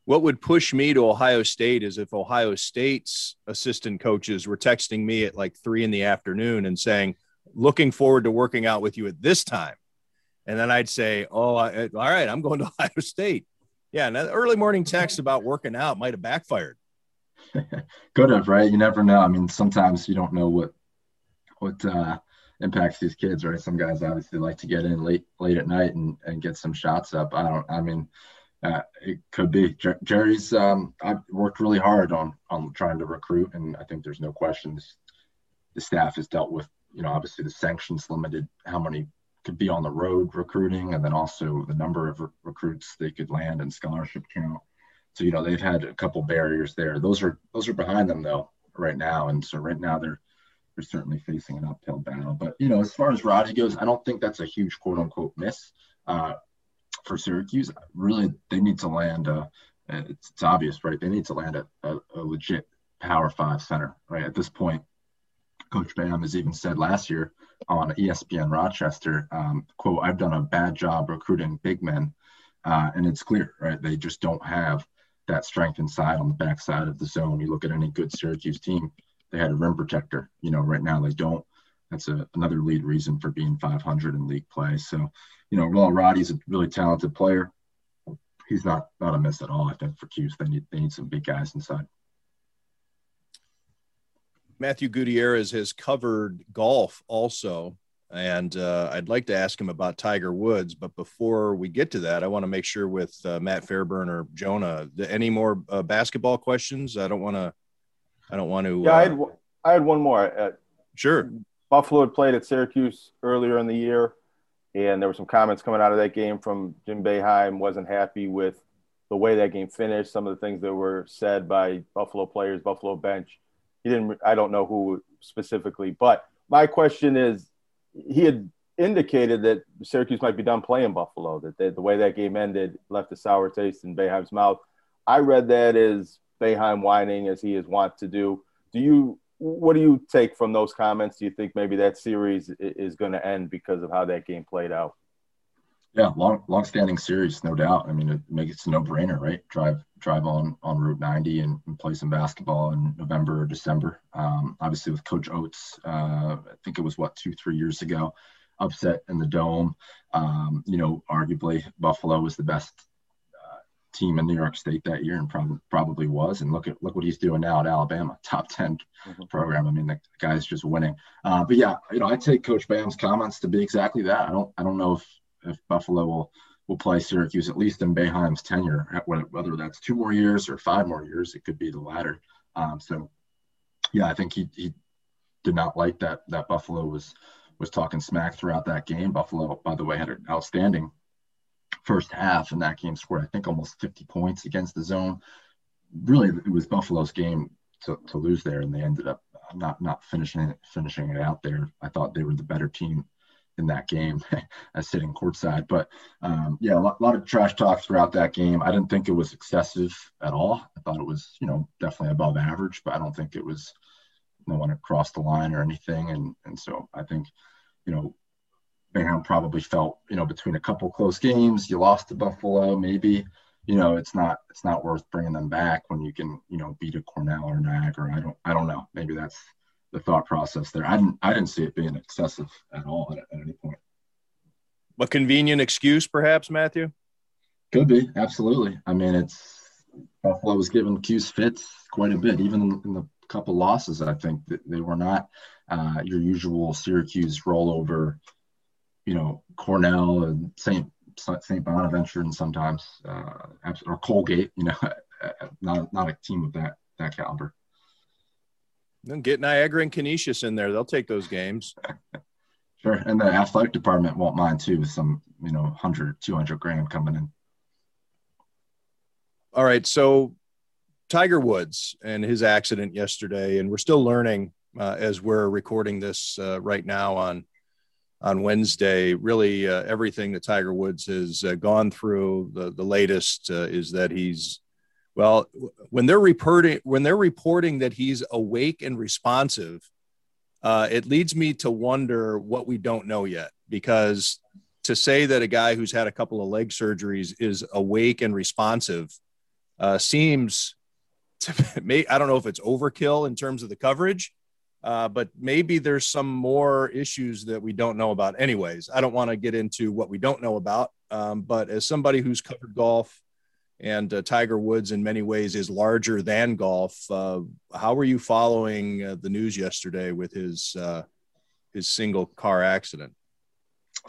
What would push me to Ohio State is if Ohio State's assistant coaches were texting me at like three in the afternoon and saying, looking forward to working out with you at this time. And then I'd say, oh, I, all right, I'm going to Ohio State. Yeah, and that early morning text about working out might have backfired. Could have, right? You never know. I mean, sometimes you don't know what what uh, impacts these kids, right? Some guys obviously like to get in late late at night and, and get some shots up. I don't – I mean, uh, it could be. Jer- Jerry's um, – I've worked really hard on, on trying to recruit, and I think there's no question the staff has dealt with, you know, obviously the sanctions limited how many – could be on the road recruiting, and then also the number of re- recruits they could land and scholarship count. So, you know, they've had a couple barriers there. Those are, those are behind them though right now. And so right now they're, they're certainly facing an uphill battle, but you know, as far as Roddy goes, I don't think that's a huge quote unquote miss uh, for Syracuse. Really, they need to land a, it's, it's obvious, right? They need to land a, a, a legit power five center, right? At this point, Coach Boeheim has even said last year on E S P N Rochester, um, quote, I've done a bad job recruiting big men. Uh, and it's clear, right? They just don't have that strength inside on the backside of the zone. You look at any good Syracuse team, they had a rim protector. You know, right now they don't. That's a, another lead reason for being five hundred in league play. So, you know, Raul Roddy's a really talented player. He's not, not a miss at all, I think, for Cuse. They need, they need some big guys inside. Matthew Gutierrez has covered golf also, and uh, I'd like to ask him about Tiger Woods. But before we get to that, I want to make sure with uh, Matt Fairburn or Jonah, any more uh, basketball questions? I don't want to. I don't want to. Yeah, uh, I, had, I had one more. Uh, sure. Buffalo had played at Syracuse earlier in the year, and there were some comments coming out of that game from Jim Boeheim. Wasn't happy with the way that game finished. Some of the things that were said by Buffalo players, Buffalo bench. He didn't, I don't know who specifically, but my question is, he had indicated that Syracuse might be done playing Buffalo, that they, the way that game ended left a sour taste in Boeheim's mouth. I read that as Boeheim whining as he is wont to do. Do you, what do you take from those comments? Do you think maybe that series is going to end because of how that game played out? Yeah, long, long-standing series, no doubt. I mean, it makes a no-brainer, right? Drive, drive on on Route ninety and, and play some basketball in November or December. Um, obviously, with Coach Oates, uh, I think it was what two, three years ago, upset in the Dome. Um, you know, arguably Buffalo was the best uh, team in New York State that year, and probably probably was. And look at look what he's doing now at Alabama, top ten mm-hmm. program. I mean, the, the guy's just winning. Uh, but yeah, you know, I take Coach Bam's comments to be exactly that. I don't I don't know if. if Buffalo will, will play Syracuse, at least in Boeheim's tenure, whether that's two more years or five more years, it could be the latter. Um, so, yeah, I think he, he did not like that that Buffalo was was talking smack throughout that game. Buffalo, by the way, had an outstanding first half, and that game scored, I think, almost fifty points against the zone. Really, it was Buffalo's game to, to lose there, and they ended up not not finishing it, finishing it out there. I thought they were the better team in that game as sitting courtside, but um, yeah, a lot, lot of trash talk throughout that game. I didn't think it was excessive at all. I thought it was, you know, definitely above average, but I don't think it was no one across the line or anything. And and so I think, you know, Boeheim probably felt, you know, between a couple close games, you lost to Buffalo, maybe, you know, it's not it's not worth bringing them back when you can, you know, beat a Cornell or Niagara. I don't I don't know. Maybe that's the thought process there. I didn't, I didn't see it being excessive at all at, at any point. A convenient excuse, perhaps, Matthew? Could be, absolutely. I mean, it's Buffalo was given Cuse fits quite a bit, even in, in the couple losses. I think that they were not uh, your usual Syracuse rollover. You know, Cornell and Saint Saint Bonaventure, and sometimes uh, or Colgate. You know, not not a team of that that caliber. Then get Niagara and Canisius in there. They'll take those games. Sure. And the athletic department won't mind too, with some, you know, one hundred, two hundred grand coming in. All right. So Tiger Woods and his accident yesterday, and we're still learning uh, as we're recording this uh, right now on, on Wednesday, really uh, everything that Tiger Woods has uh, gone through. The, the latest uh, is that he's, Well, when they're reporting when they're reporting that he's awake and responsive, uh, it leads me to wonder what we don't know yet, because to say that a guy who's had a couple of leg surgeries is awake and responsive uh, seems to me, I don't know if it's overkill in terms of the coverage, uh, but maybe there's some more issues that we don't know about. Anyways, I don't want to get into what we don't know about, um, but as somebody who's covered golf, and uh, Tiger Woods in many ways is larger than golf. Uh, how were you following uh, the news yesterday with his uh, his single car accident?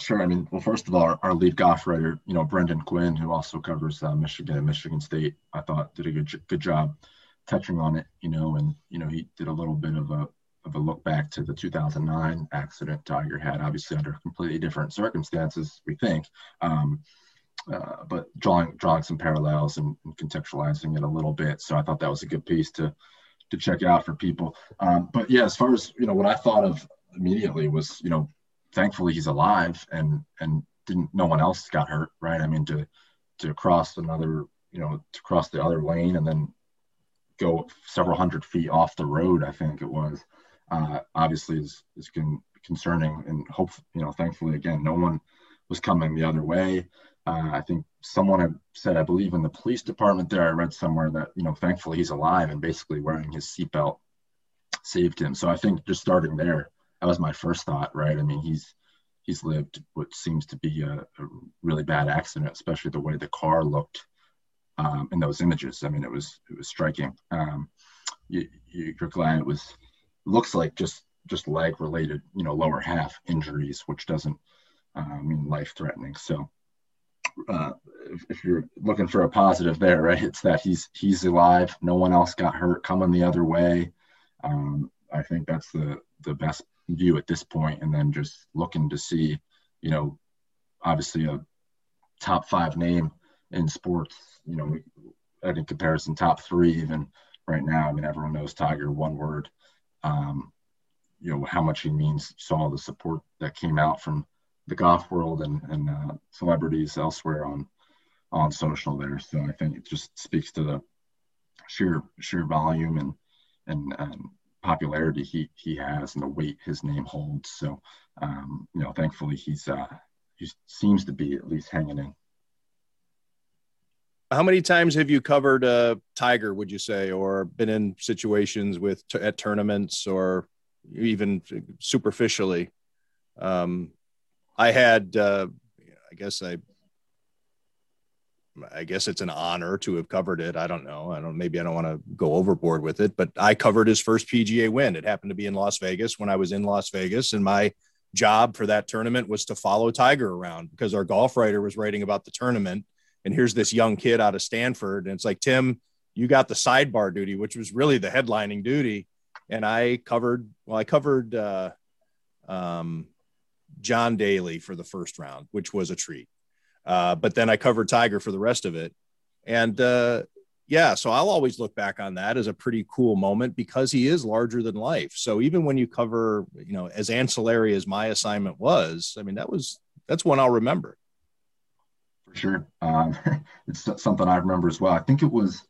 Sure. I mean, well, first of all, our, our lead golf writer, you know, Brendan Quinn, who also covers uh, Michigan and Michigan State, I thought did a good good job touching on it, you know, and, you know, he did a little bit of a, of a look back to the two thousand nine accident Tiger had, obviously under completely different circumstances, we think. Um Uh, but drawing drawing some parallels and, and contextualizing it a little bit. So I thought that was a good piece to to check out for people. Um, but yeah, as far as, you know, what I thought of immediately was, you know, thankfully he's alive and and didn't no one else got hurt, right? I mean, to to cross another, you know, to cross the other lane and then go several hundred feet off the road, I think it was, uh, obviously is is con- concerning and hope, you know, thankfully again, no one was coming the other way. Uh, I think someone had said, I believe in the police department there, I read somewhere that, you know, thankfully he's alive and basically wearing his seatbelt saved him. So I think just starting there, that was my first thought, right? I mean, he's he's lived what seems to be a, a really bad accident, especially the way the car looked um, in those images. I mean, it was it was striking. Um, you, you're glad it was, looks like just, just leg related, you know, lower half injuries, which doesn't uh, mean life threatening. So. Uh, if, if you're looking for a positive there, right, it's that he's he's alive. No one else got hurt coming the other way. Um, I think that's the, the best view at this point. And then just looking to see, you know, obviously a top five name in sports, you know, in comparison, top three even right now. I mean, everyone knows Tiger, one word, um, you know, how much he means. Saw the support that came out from the golf world and, and uh, celebrities elsewhere on on social there. So I think it just speaks to the sheer sheer volume and and um, popularity he he has and the weight his name holds. So um, you know, thankfully he's uh, he seems to be at least hanging in. How many times have you covered uh, Tiger, would you say, or been in situations with t- at tournaments or even superficially? Um, I had, uh, I guess I, I guess it's an honor to have covered it. I don't know. I don't, maybe I don't want to go overboard with it, but I covered his first P G A win. It happened to be in Las Vegas when I was in Las Vegas, and my job for that tournament was to follow Tiger around because our golf writer was writing about the tournament. And here's this young kid out of Stanford. And it's like, Tim, you got the sidebar duty, which was really the headlining duty. And I covered, well, I covered uh, um, John Daly for the first round, which was a treat. Uh, but then I covered Tiger for the rest of it. And uh, yeah, so I'll always look back on that as a pretty cool moment because he is larger than life. So even when you cover, you know, as ancillary as my assignment was, I mean, that was, that's one I'll remember. Sure. Um, it's something I remember as well. I think it was,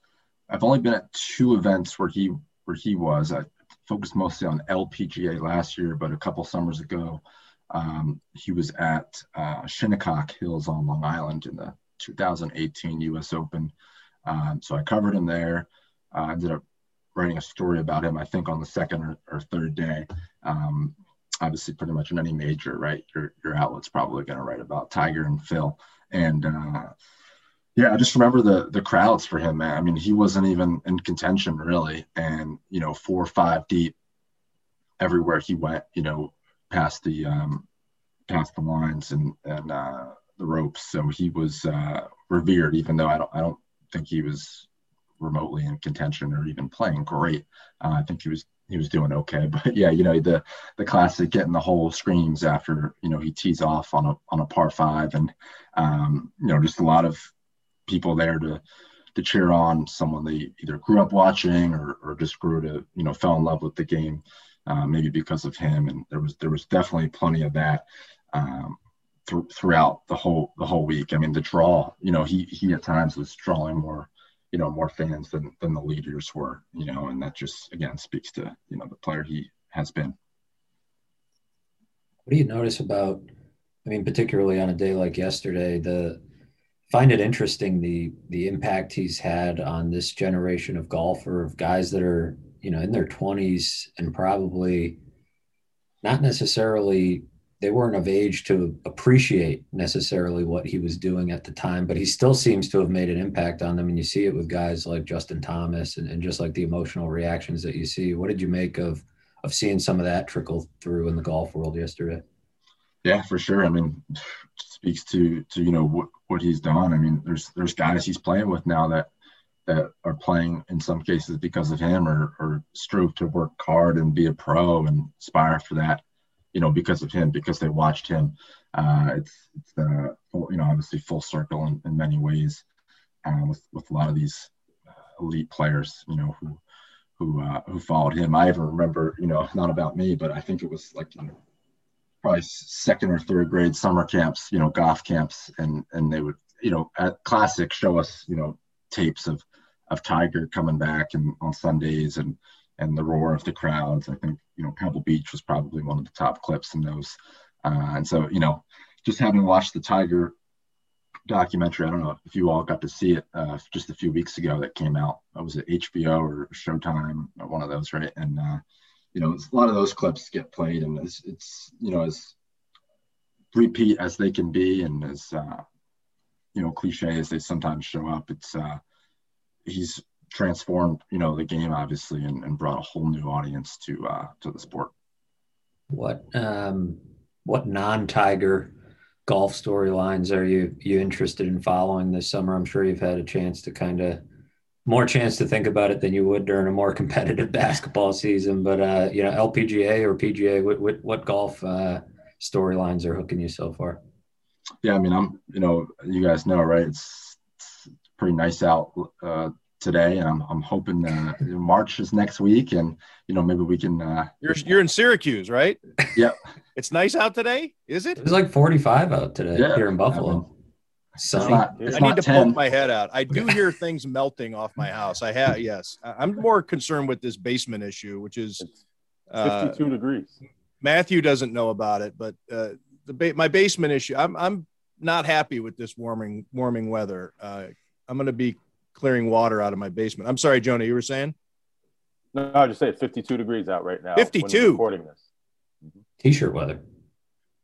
I've only been at two events where he, where he was. I focused mostly on L P G A last year, but a couple summers ago, um, he was at uh, Shinnecock Hills on Long Island in the two thousand eighteen U S Open. Um, so I covered him there. Uh, I ended up writing a story about him, I think on the second or, or third day. Um, obviously pretty much in any major, right? Your, your outlet's probably going to write about Tiger and Phil. And, uh, yeah, I just remember the the crowds for him, man. I mean, he wasn't even in contention, really. And, you know, four or five deep everywhere he went, you know, past the um, past the lines and, and uh, the ropes. So he was uh, revered, even though I don't, I don't think he was remotely in contention or even playing great. Uh, I think he was he was doing okay. But, yeah, you know, the the classic getting the whole screams after, you know, he tees off on a on a par five and, um, you know, just a lot of people there to to cheer on someone they either grew up watching or, or just grew to, you know, fell in love with the game, uh, maybe because of him. And there was there was definitely plenty of that um, th- throughout the whole the whole week. I mean, the draw, you know, he he at times was drawing more, you know, more fans than than the leaders were, you know, and that just, again, speaks to, you know, the player he has been. What do you notice about, I mean, particularly on a day like yesterday, the find it interesting, the the impact he's had on this generation of golfer, of guys that are, you know, in their twenties and probably not necessarily, they weren't of age to appreciate necessarily what he was doing at the time, but he still seems to have made an impact on them. And you see it with guys like Justin Thomas and, and just like the emotional reactions that you see. What did you make of of seeing some of that trickle through in the golf world yesterday? Yeah, for sure. I mean, speaks to, to, you know, what, what he's done. I mean, there's, there's guys he's playing with now that, that are playing in some cases because of him or, or strove to work hard and be a pro and aspire for that, you know, because of him, because they watched him. Uh, it's, it's the, you know, obviously full circle in, in many ways uh, with, with a lot of these uh, elite players, you know, who, who, uh, who followed him. I even remember, you know, not about me, but I think it was like, you know, probably second or third grade summer camps, you know, golf camps. And, and they would, you know, at Classic show us, you know, tapes of, of Tiger coming back and on Sundays and, and the roar of the crowds. I think, you know, Pebble Beach was probably one of the top clips in those. Uh, and so, you know, just having watched the Tiger documentary, I don't know if you all got to see it uh, just a few weeks ago that came out. It was at H B O or Showtime, or one of those, right? And, uh, you know, a lot of those clips get played, and it's, it's, you know, as repeat as they can be, and as, uh, you know, cliche as they sometimes show up, it's, uh, he's transformed, you know, the game, obviously, and, and brought a whole new audience to, uh, to the sport. What, um, what non-Tiger golf storylines are you, you interested in following this summer? I'm sure you've had a chance to kind of, more chance to think about it than you would during a more competitive basketball season, but uh, you know, L P G A or P G A, what what, what golf uh, storylines are hooking you so far? Yeah, I mean, I'm, you know, you guys know, right? It's, it's pretty nice out uh, today, and I'm I'm hoping uh, March is next week, and you know, maybe we can. Uh, you're you're in Syracuse, right? Yep. It's nice out today, is it? It's like forty-five out today yeah, here in Buffalo. I mean, So it's not, it's I need to ten. poke my head out. I do hear things melting off my house. I have, yes. I'm more concerned with this basement issue, which is uh, fifty-two degrees. Matthew doesn't know about it, but uh, the ba- my basement issue, I'm I'm not happy with this warming warming weather. Uh, I'm going to be clearing water out of my basement. I'm sorry, Jonah, you were saying? No, I just said fifty-two degrees out right now. fifty-two Recording this. T-shirt weather.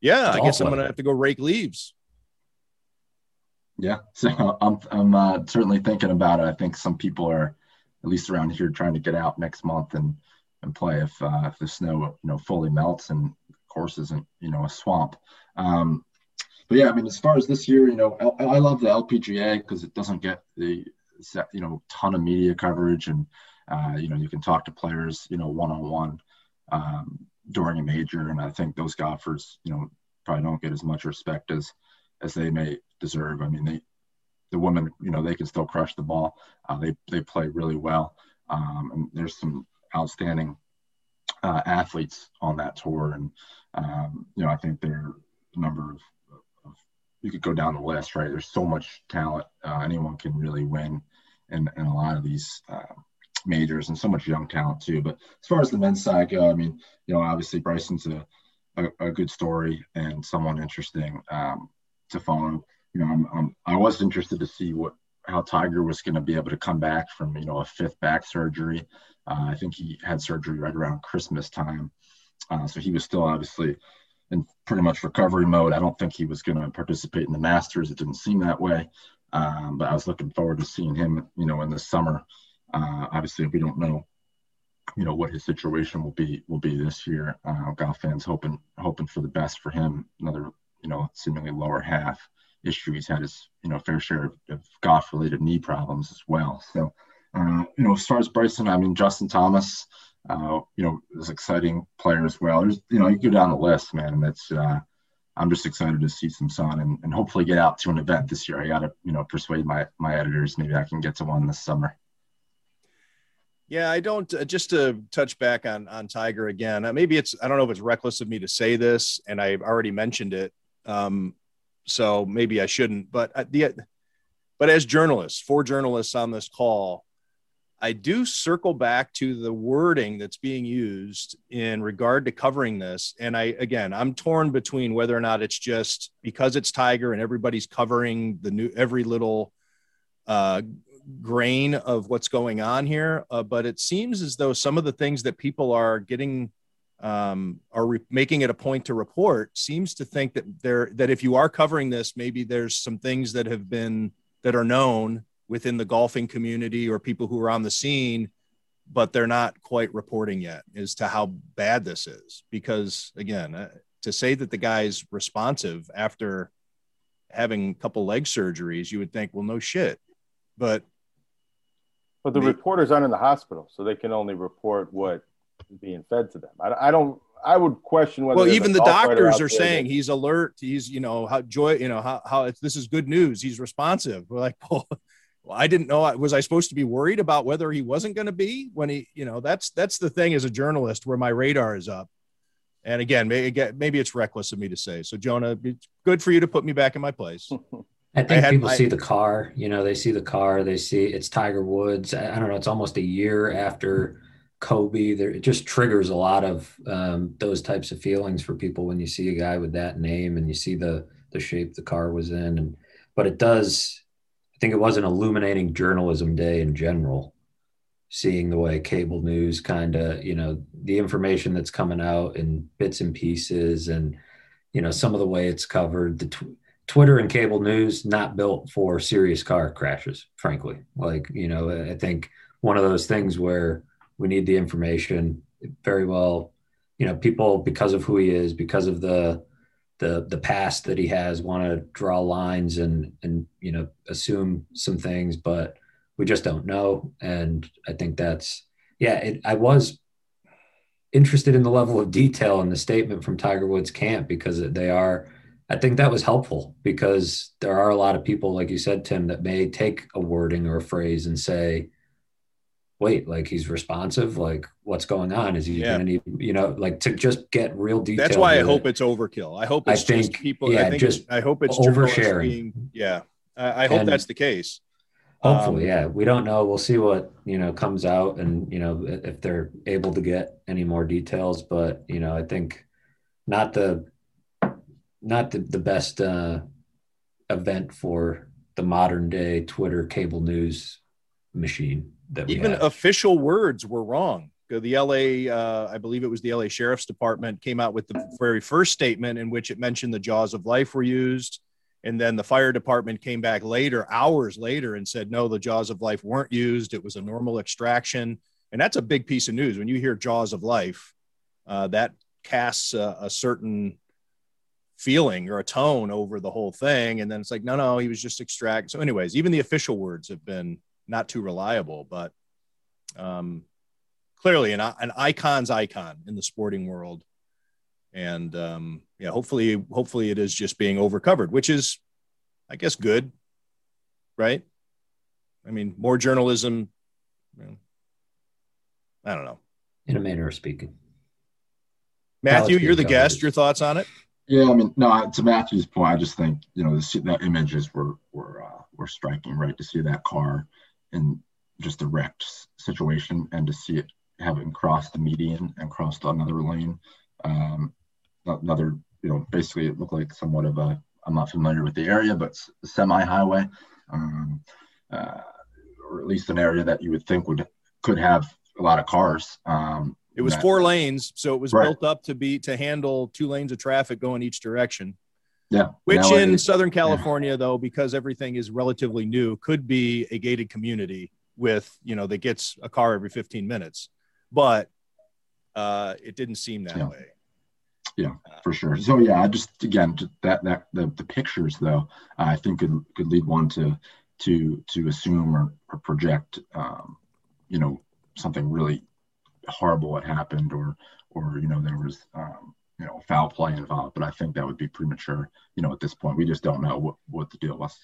Yeah, it's I guess I'm going to have to go rake leaves. Yeah, so I'm I'm uh, certainly thinking about it. I think some people are, at least around here, trying to get out next month and, and play if uh, if the snow you know fully melts and the course isn't you know a swamp. Um, but yeah, I mean, as far as this year, you know, I, I love the L P G A because it doesn't get the you know ton of media coverage, and uh, you know you can talk to players you know one on one during a major, and I think those golfers you know probably don't get as much respect as as they may deserve. I mean, they, the women, you know, they can still crush the ball. Uh, they they play really well. Um, and there's some outstanding uh, athletes on that tour. And, um, you know, I think there are a number of, of, you could go down the list, right? There's so much talent. Uh, anyone can really win in, in a lot of these uh, majors, and so much young talent too. But as far as the men's side go, I mean, you know, obviously Bryson's a, a, a good story and someone interesting um, to follow. You know, I'm, I'm, I was interested to see what how Tiger was going to be able to come back from, you know, a fifth back surgery. Uh, I think he had surgery right around Christmas time. Uh, so he was still obviously in pretty much recovery mode. I don't think he was going to participate in the Masters. It didn't seem that way. Um, but I was looking forward to seeing him, you know, in the summer. Uh, obviously, we don't know, you know, what his situation will be will be this year. Uh, golf fans hoping hoping for the best for him. Another, you know, seemingly lower half issue. He's had his, you know, fair share of, of golf-related knee problems as well. So, uh, you know, as far as Bryson, I mean, Justin Thomas, uh, you know, is an exciting player as well. There's, you know, you go down the list, man, and that's, uh, I'm just excited to see some sun and, and hopefully get out to an event this year. I got to, you know, persuade my, my editors. Maybe I can get to one this summer. Yeah, I don't, uh, just to touch back on, on Tiger again, uh, maybe it's, I don't know if it's reckless of me to say this, and I've already mentioned it. Um, So maybe I shouldn't, but the, but as journalists, four journalists on this call, I do circle back to the wording that's being used in regard to covering this. And I, again, I'm torn between whether or not it's just because it's Tiger and everybody's covering the new, every little uh, grain of what's going on here. Uh, but it seems as though some of the things that people are getting um are re- making it a point to report seems to think that there that if you are covering this, maybe there's some things that have been that are known within the golfing community or people who are on the scene, but they're not quite reporting yet as to how bad this is. Because again, uh, to say that the guy's responsive after having a couple leg surgeries, you would think, well, no shit, but but the they, reporters aren't in the hospital, so they can only report what being fed to them. I, I don't. I would question whether. Well, even the doctors are saying he's alert. He's you know how joy. You know how how it's, this is good news. He's responsive. We're like, well, I didn't know. I, was I supposed to be worried about whether he wasn't going to be when he? You know, that's that's the thing as a journalist where my radar is up. And again, maybe, maybe it's reckless of me to say. So Jonah, it's good for you to put me back in my place. I think I had, people I, see the car. You know, they see the car. They see it's Tiger Woods. I, I don't know. It's almost a year after Kobe. There, it just triggers a lot of um, those types of feelings for people when you see a guy with that name and you see the the shape the car was in. And but it does. I think it was an illuminating journalism day in general, seeing the way cable news kind of, you know, the information that's coming out in bits and pieces, and you know some of the way it's covered. The tw- Twitter and cable news not built for serious car crashes, frankly. Like you know, I think one of those things where we need the information very well. You know, people, because of who he is, because of the the the past that he has, want to draw lines and, and, you know, assume some things, but we just don't know. And I think that's, yeah, it, I was interested in the level of detail in the statement from Tiger Woods' camp, because they are, I think that was helpful, because there are a lot of people, like you said, Tim, that may take a wording or a phrase and say, wait, like he's responsive, like what's going on? Is he yeah. going to need, you know, like to just get real detail. That's why I hope it. it's overkill. I hope it's I think, just people, yeah, I think just I hope it's oversharing. Being, yeah. I, I hope and that's the case. Hopefully, um, yeah. We don't know. We'll see what, you know, comes out and, you know, if they're able to get any more details. But, you know, I think not the not the, the best uh, event for the modern day Twitter cable news machine that we even have. Official words were wrong. The L A, uh, I believe it was the L A Sheriff's Department, came out with the very first statement in which it mentioned the jaws of life were used. And then the fire department came back later, hours later, and said, no, the jaws of life weren't used. It was a normal extraction. And that's a big piece of news. When you hear jaws of life, uh, that casts a, a certain feeling or a tone over the whole thing. And then it's like, no, no, he was just extract. So anyways, even the official words have been not too reliable, but um, clearly an, an icon's icon in the sporting world. And um, yeah, hopefully, hopefully it is just being overcovered, which is, I guess, good, right? I mean, more journalism. You know, I don't know. In a manner of speaking. Matthew, you're the covered. guest. Your thoughts on it? Yeah, I mean, no. To Matthew's point, I just think you know the, the images were were uh, were striking, right? To see that car in just a wrecked situation, and to see it having crossed the median and crossed another lane. Um, Another, you know, basically it looked like somewhat of a, I'm not familiar with the area, but semi-highway, um, uh, or at least an area that you would think would could have a lot of cars. Um, it was that, four lanes, so it was right. built up to be to handle two lanes of traffic going each direction. Yeah, which now in it, Southern California, yeah. though, because everything is relatively new, could be a gated community with, you know, that gets a car every fifteen minutes, but uh, it didn't seem that yeah. way. Yeah, for sure. So yeah, I just again that that the, the pictures though uh, I think could could lead one to to to assume or, or project um, you know something really horrible had happened or or you know there was um, you know foul play involved. But I think that would be premature. You know, at this point, we just don't know what, what the deal was.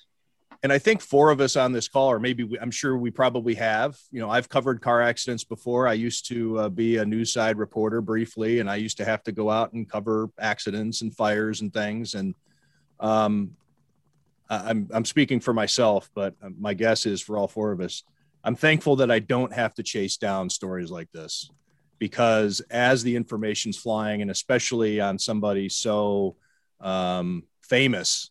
And I think four of us on this call, or maybe we, I'm sure we probably have, you know, I've covered car accidents before. I used to uh, be a news side reporter briefly, and I used to have to go out and cover accidents and fires and things. And um, I'm, I'm speaking for myself, but my guess is for all four of us, I'm thankful that I don't have to chase down stories like this, because as the information's flying, and especially on somebody so um, famous,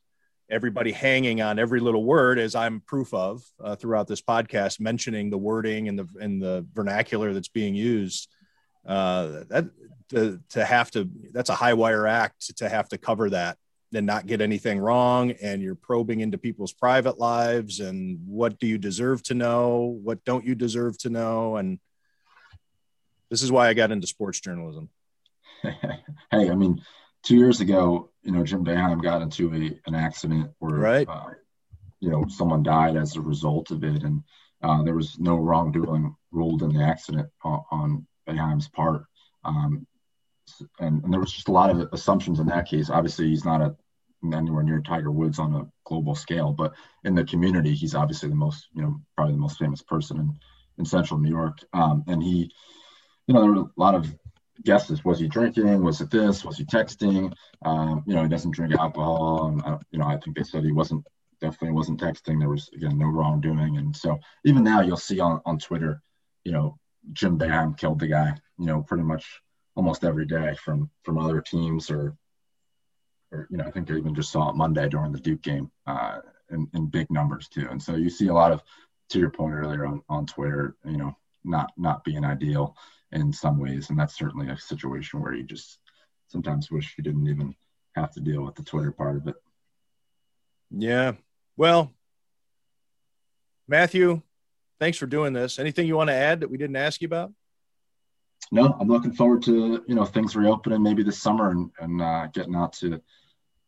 everybody hanging on every little word, as I'm proof of uh, throughout this podcast, mentioning the wording and the and the vernacular that's being used. Uh, that to, to have to that's a high wire act to have to cover that and not get anything wrong. And you're probing into people's private lives and what do you deserve to know? What don't you deserve to know? And this is why I got into sports journalism. Hey, I mean, two years ago, you know, Jim Boeheim got into a, an accident where, right. uh, you know, someone died as a result of it. And uh, there was no wrongdoing ruled in the accident on, on Boeheim's part. Um, and, and there was just a lot of assumptions in that case. Obviously, he's not a, anywhere near Tiger Woods on a global scale, but in the community, he's obviously the most, you know, probably the most famous person in, in central New York. Um, and he, you know, there were a lot of guesses. Was he drinking? Was it this? Was he texting? Um, you know, he doesn't drink alcohol. And I, you know, I think they said he wasn't, definitely wasn't texting. There was, again, no wrongdoing. And so even now you'll see on, on Twitter, you know, Jim Boeheim killed the guy, you know, pretty much almost every day from, from other teams or, or, you know, I think I even just saw it Monday during the Duke game uh, in, in big numbers too. And so you see a lot of, to your point earlier on, on Twitter, you know, not, not being ideal in some ways. And that's certainly a situation where you just sometimes wish you didn't even have to deal with the Twitter part of it. Yeah. Well, Matthew, thanks for doing this. Anything you want to add that we didn't ask you about? No, I'm looking forward to, you know, things reopening maybe this summer and, and uh, getting out to,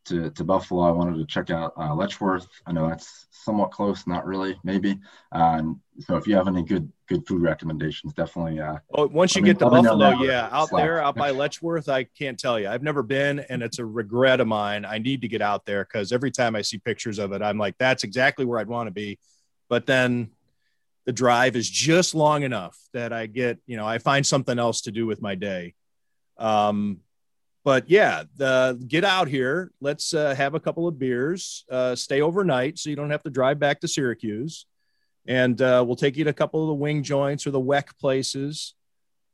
to, to Buffalo. I wanted to check out uh, Letchworth. I know that's somewhat close. Not really, maybe. Um, so if you have any good, good food recommendations, definitely. Uh, oh, once you get to Buffalo, yeah, out there, out by Letchworth, I can't tell you. I've never been, and it's a regret of mine. I need to get out there because every time I see pictures of it, I'm like, that's exactly where I'd want to be. But then the drive is just long enough that I get, you know, I find something else to do with my day. Um, But yeah, the, get out here. Let's uh, have a couple of beers, uh, stay overnight so you don't have to drive back to Syracuse. And uh, we'll take you to a couple of the wing joints or the W E C places.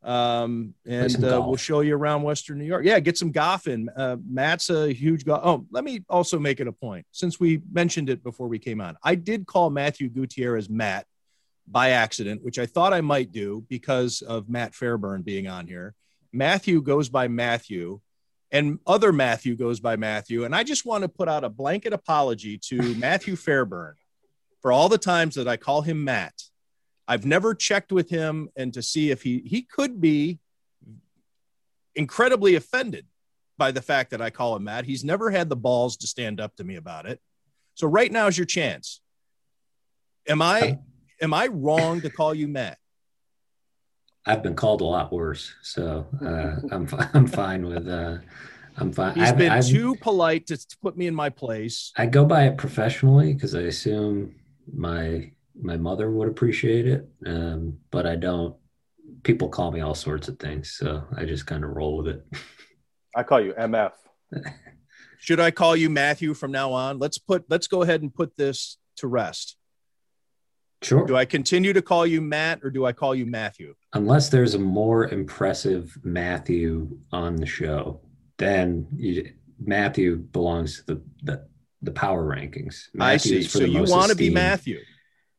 Um, and uh, we'll show you around Western New York. Yeah, get some golf in. Uh, Matt's a huge golf. Oh, let me also make it a point, since we mentioned it before we came on. I did call Matthew Gutierrez Matt by accident, which I thought I might do because of Matt Fairburn being on here. Matthew goes by Matthew. And other Matthew goes by Matthew. And I just want to put out a blanket apology to Matthew Fairburn for all the times that I call him Matt. I've never checked with him and to see if he, he could be incredibly offended by the fact that I call him Matt. He's never had the balls to stand up to me about it. So right now is your chance. Am I, am I wrong to call you Matt? I've been called a lot worse, so uh, I'm I'm fine with uh, I'm fine. He's I've, been I've, too polite to put me in my place. I go by it professionally because I assume my my mother would appreciate it, um, but I don't. People call me all sorts of things, so I just kind of roll with it. I call you M F. Should I call you Matthew from now on? Let's put let's go ahead and put this to rest. Sure. Do I continue to call you Matt or do I call you Matthew? Unless there's a more impressive Matthew on the show, then you, Matthew belongs to the, the, the power rankings. Matthew I see. So you want to be Matthew.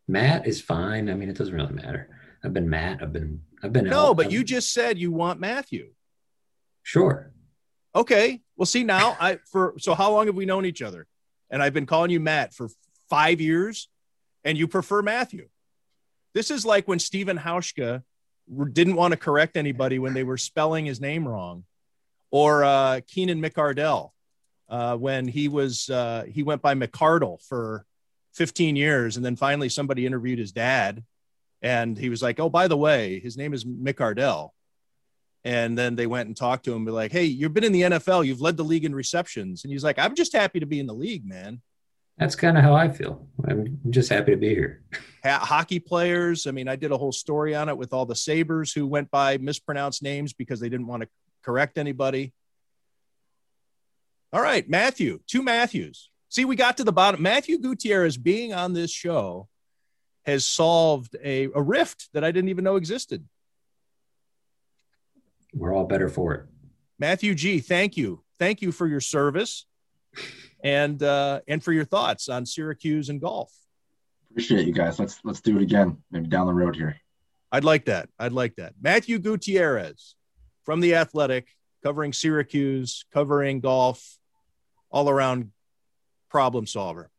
Matt is fine. I mean, it doesn't really matter. I've been Matt. I've been, I've been. No, out. but I've, you just said you want Matthew. Sure. Okay. Well, see now I, for, so how long have we known each other? And I've been calling you Matt for five years. And you prefer Matthew. This is like when Stephen Hauschka didn't want to correct anybody when they were spelling his name wrong, or uh, Keenan McCardell uh, when he was uh, he went by McCardell for fifteen years, and then finally somebody interviewed his dad, and he was like, "Oh, by the way, his name is McCardell." And then they went and talked to him, and be like, "Hey, you've been in the N F L, you've led the league in receptions," and he's like, "I'm just happy to be in the league, man." That's kind of how I feel. I'm just happy to be here. Hockey players. I mean, I did a whole story on it with all the Sabres who went by mispronounced names because they didn't want to correct anybody. All right, Matthew, two Matthews. See, we got to the bottom. Matthew Gutierrez being on this show has solved a, a rift that I didn't even know existed. We're all better for it. Matthew G, thank you. Thank you for your service. And uh, and for your thoughts on Syracuse and golf. Appreciate you guys. Let's let's do it again, maybe down the road here. I'd like that. I'd like that. Matthew Gutierrez from The Athletic, covering Syracuse, covering golf, all around problem solver.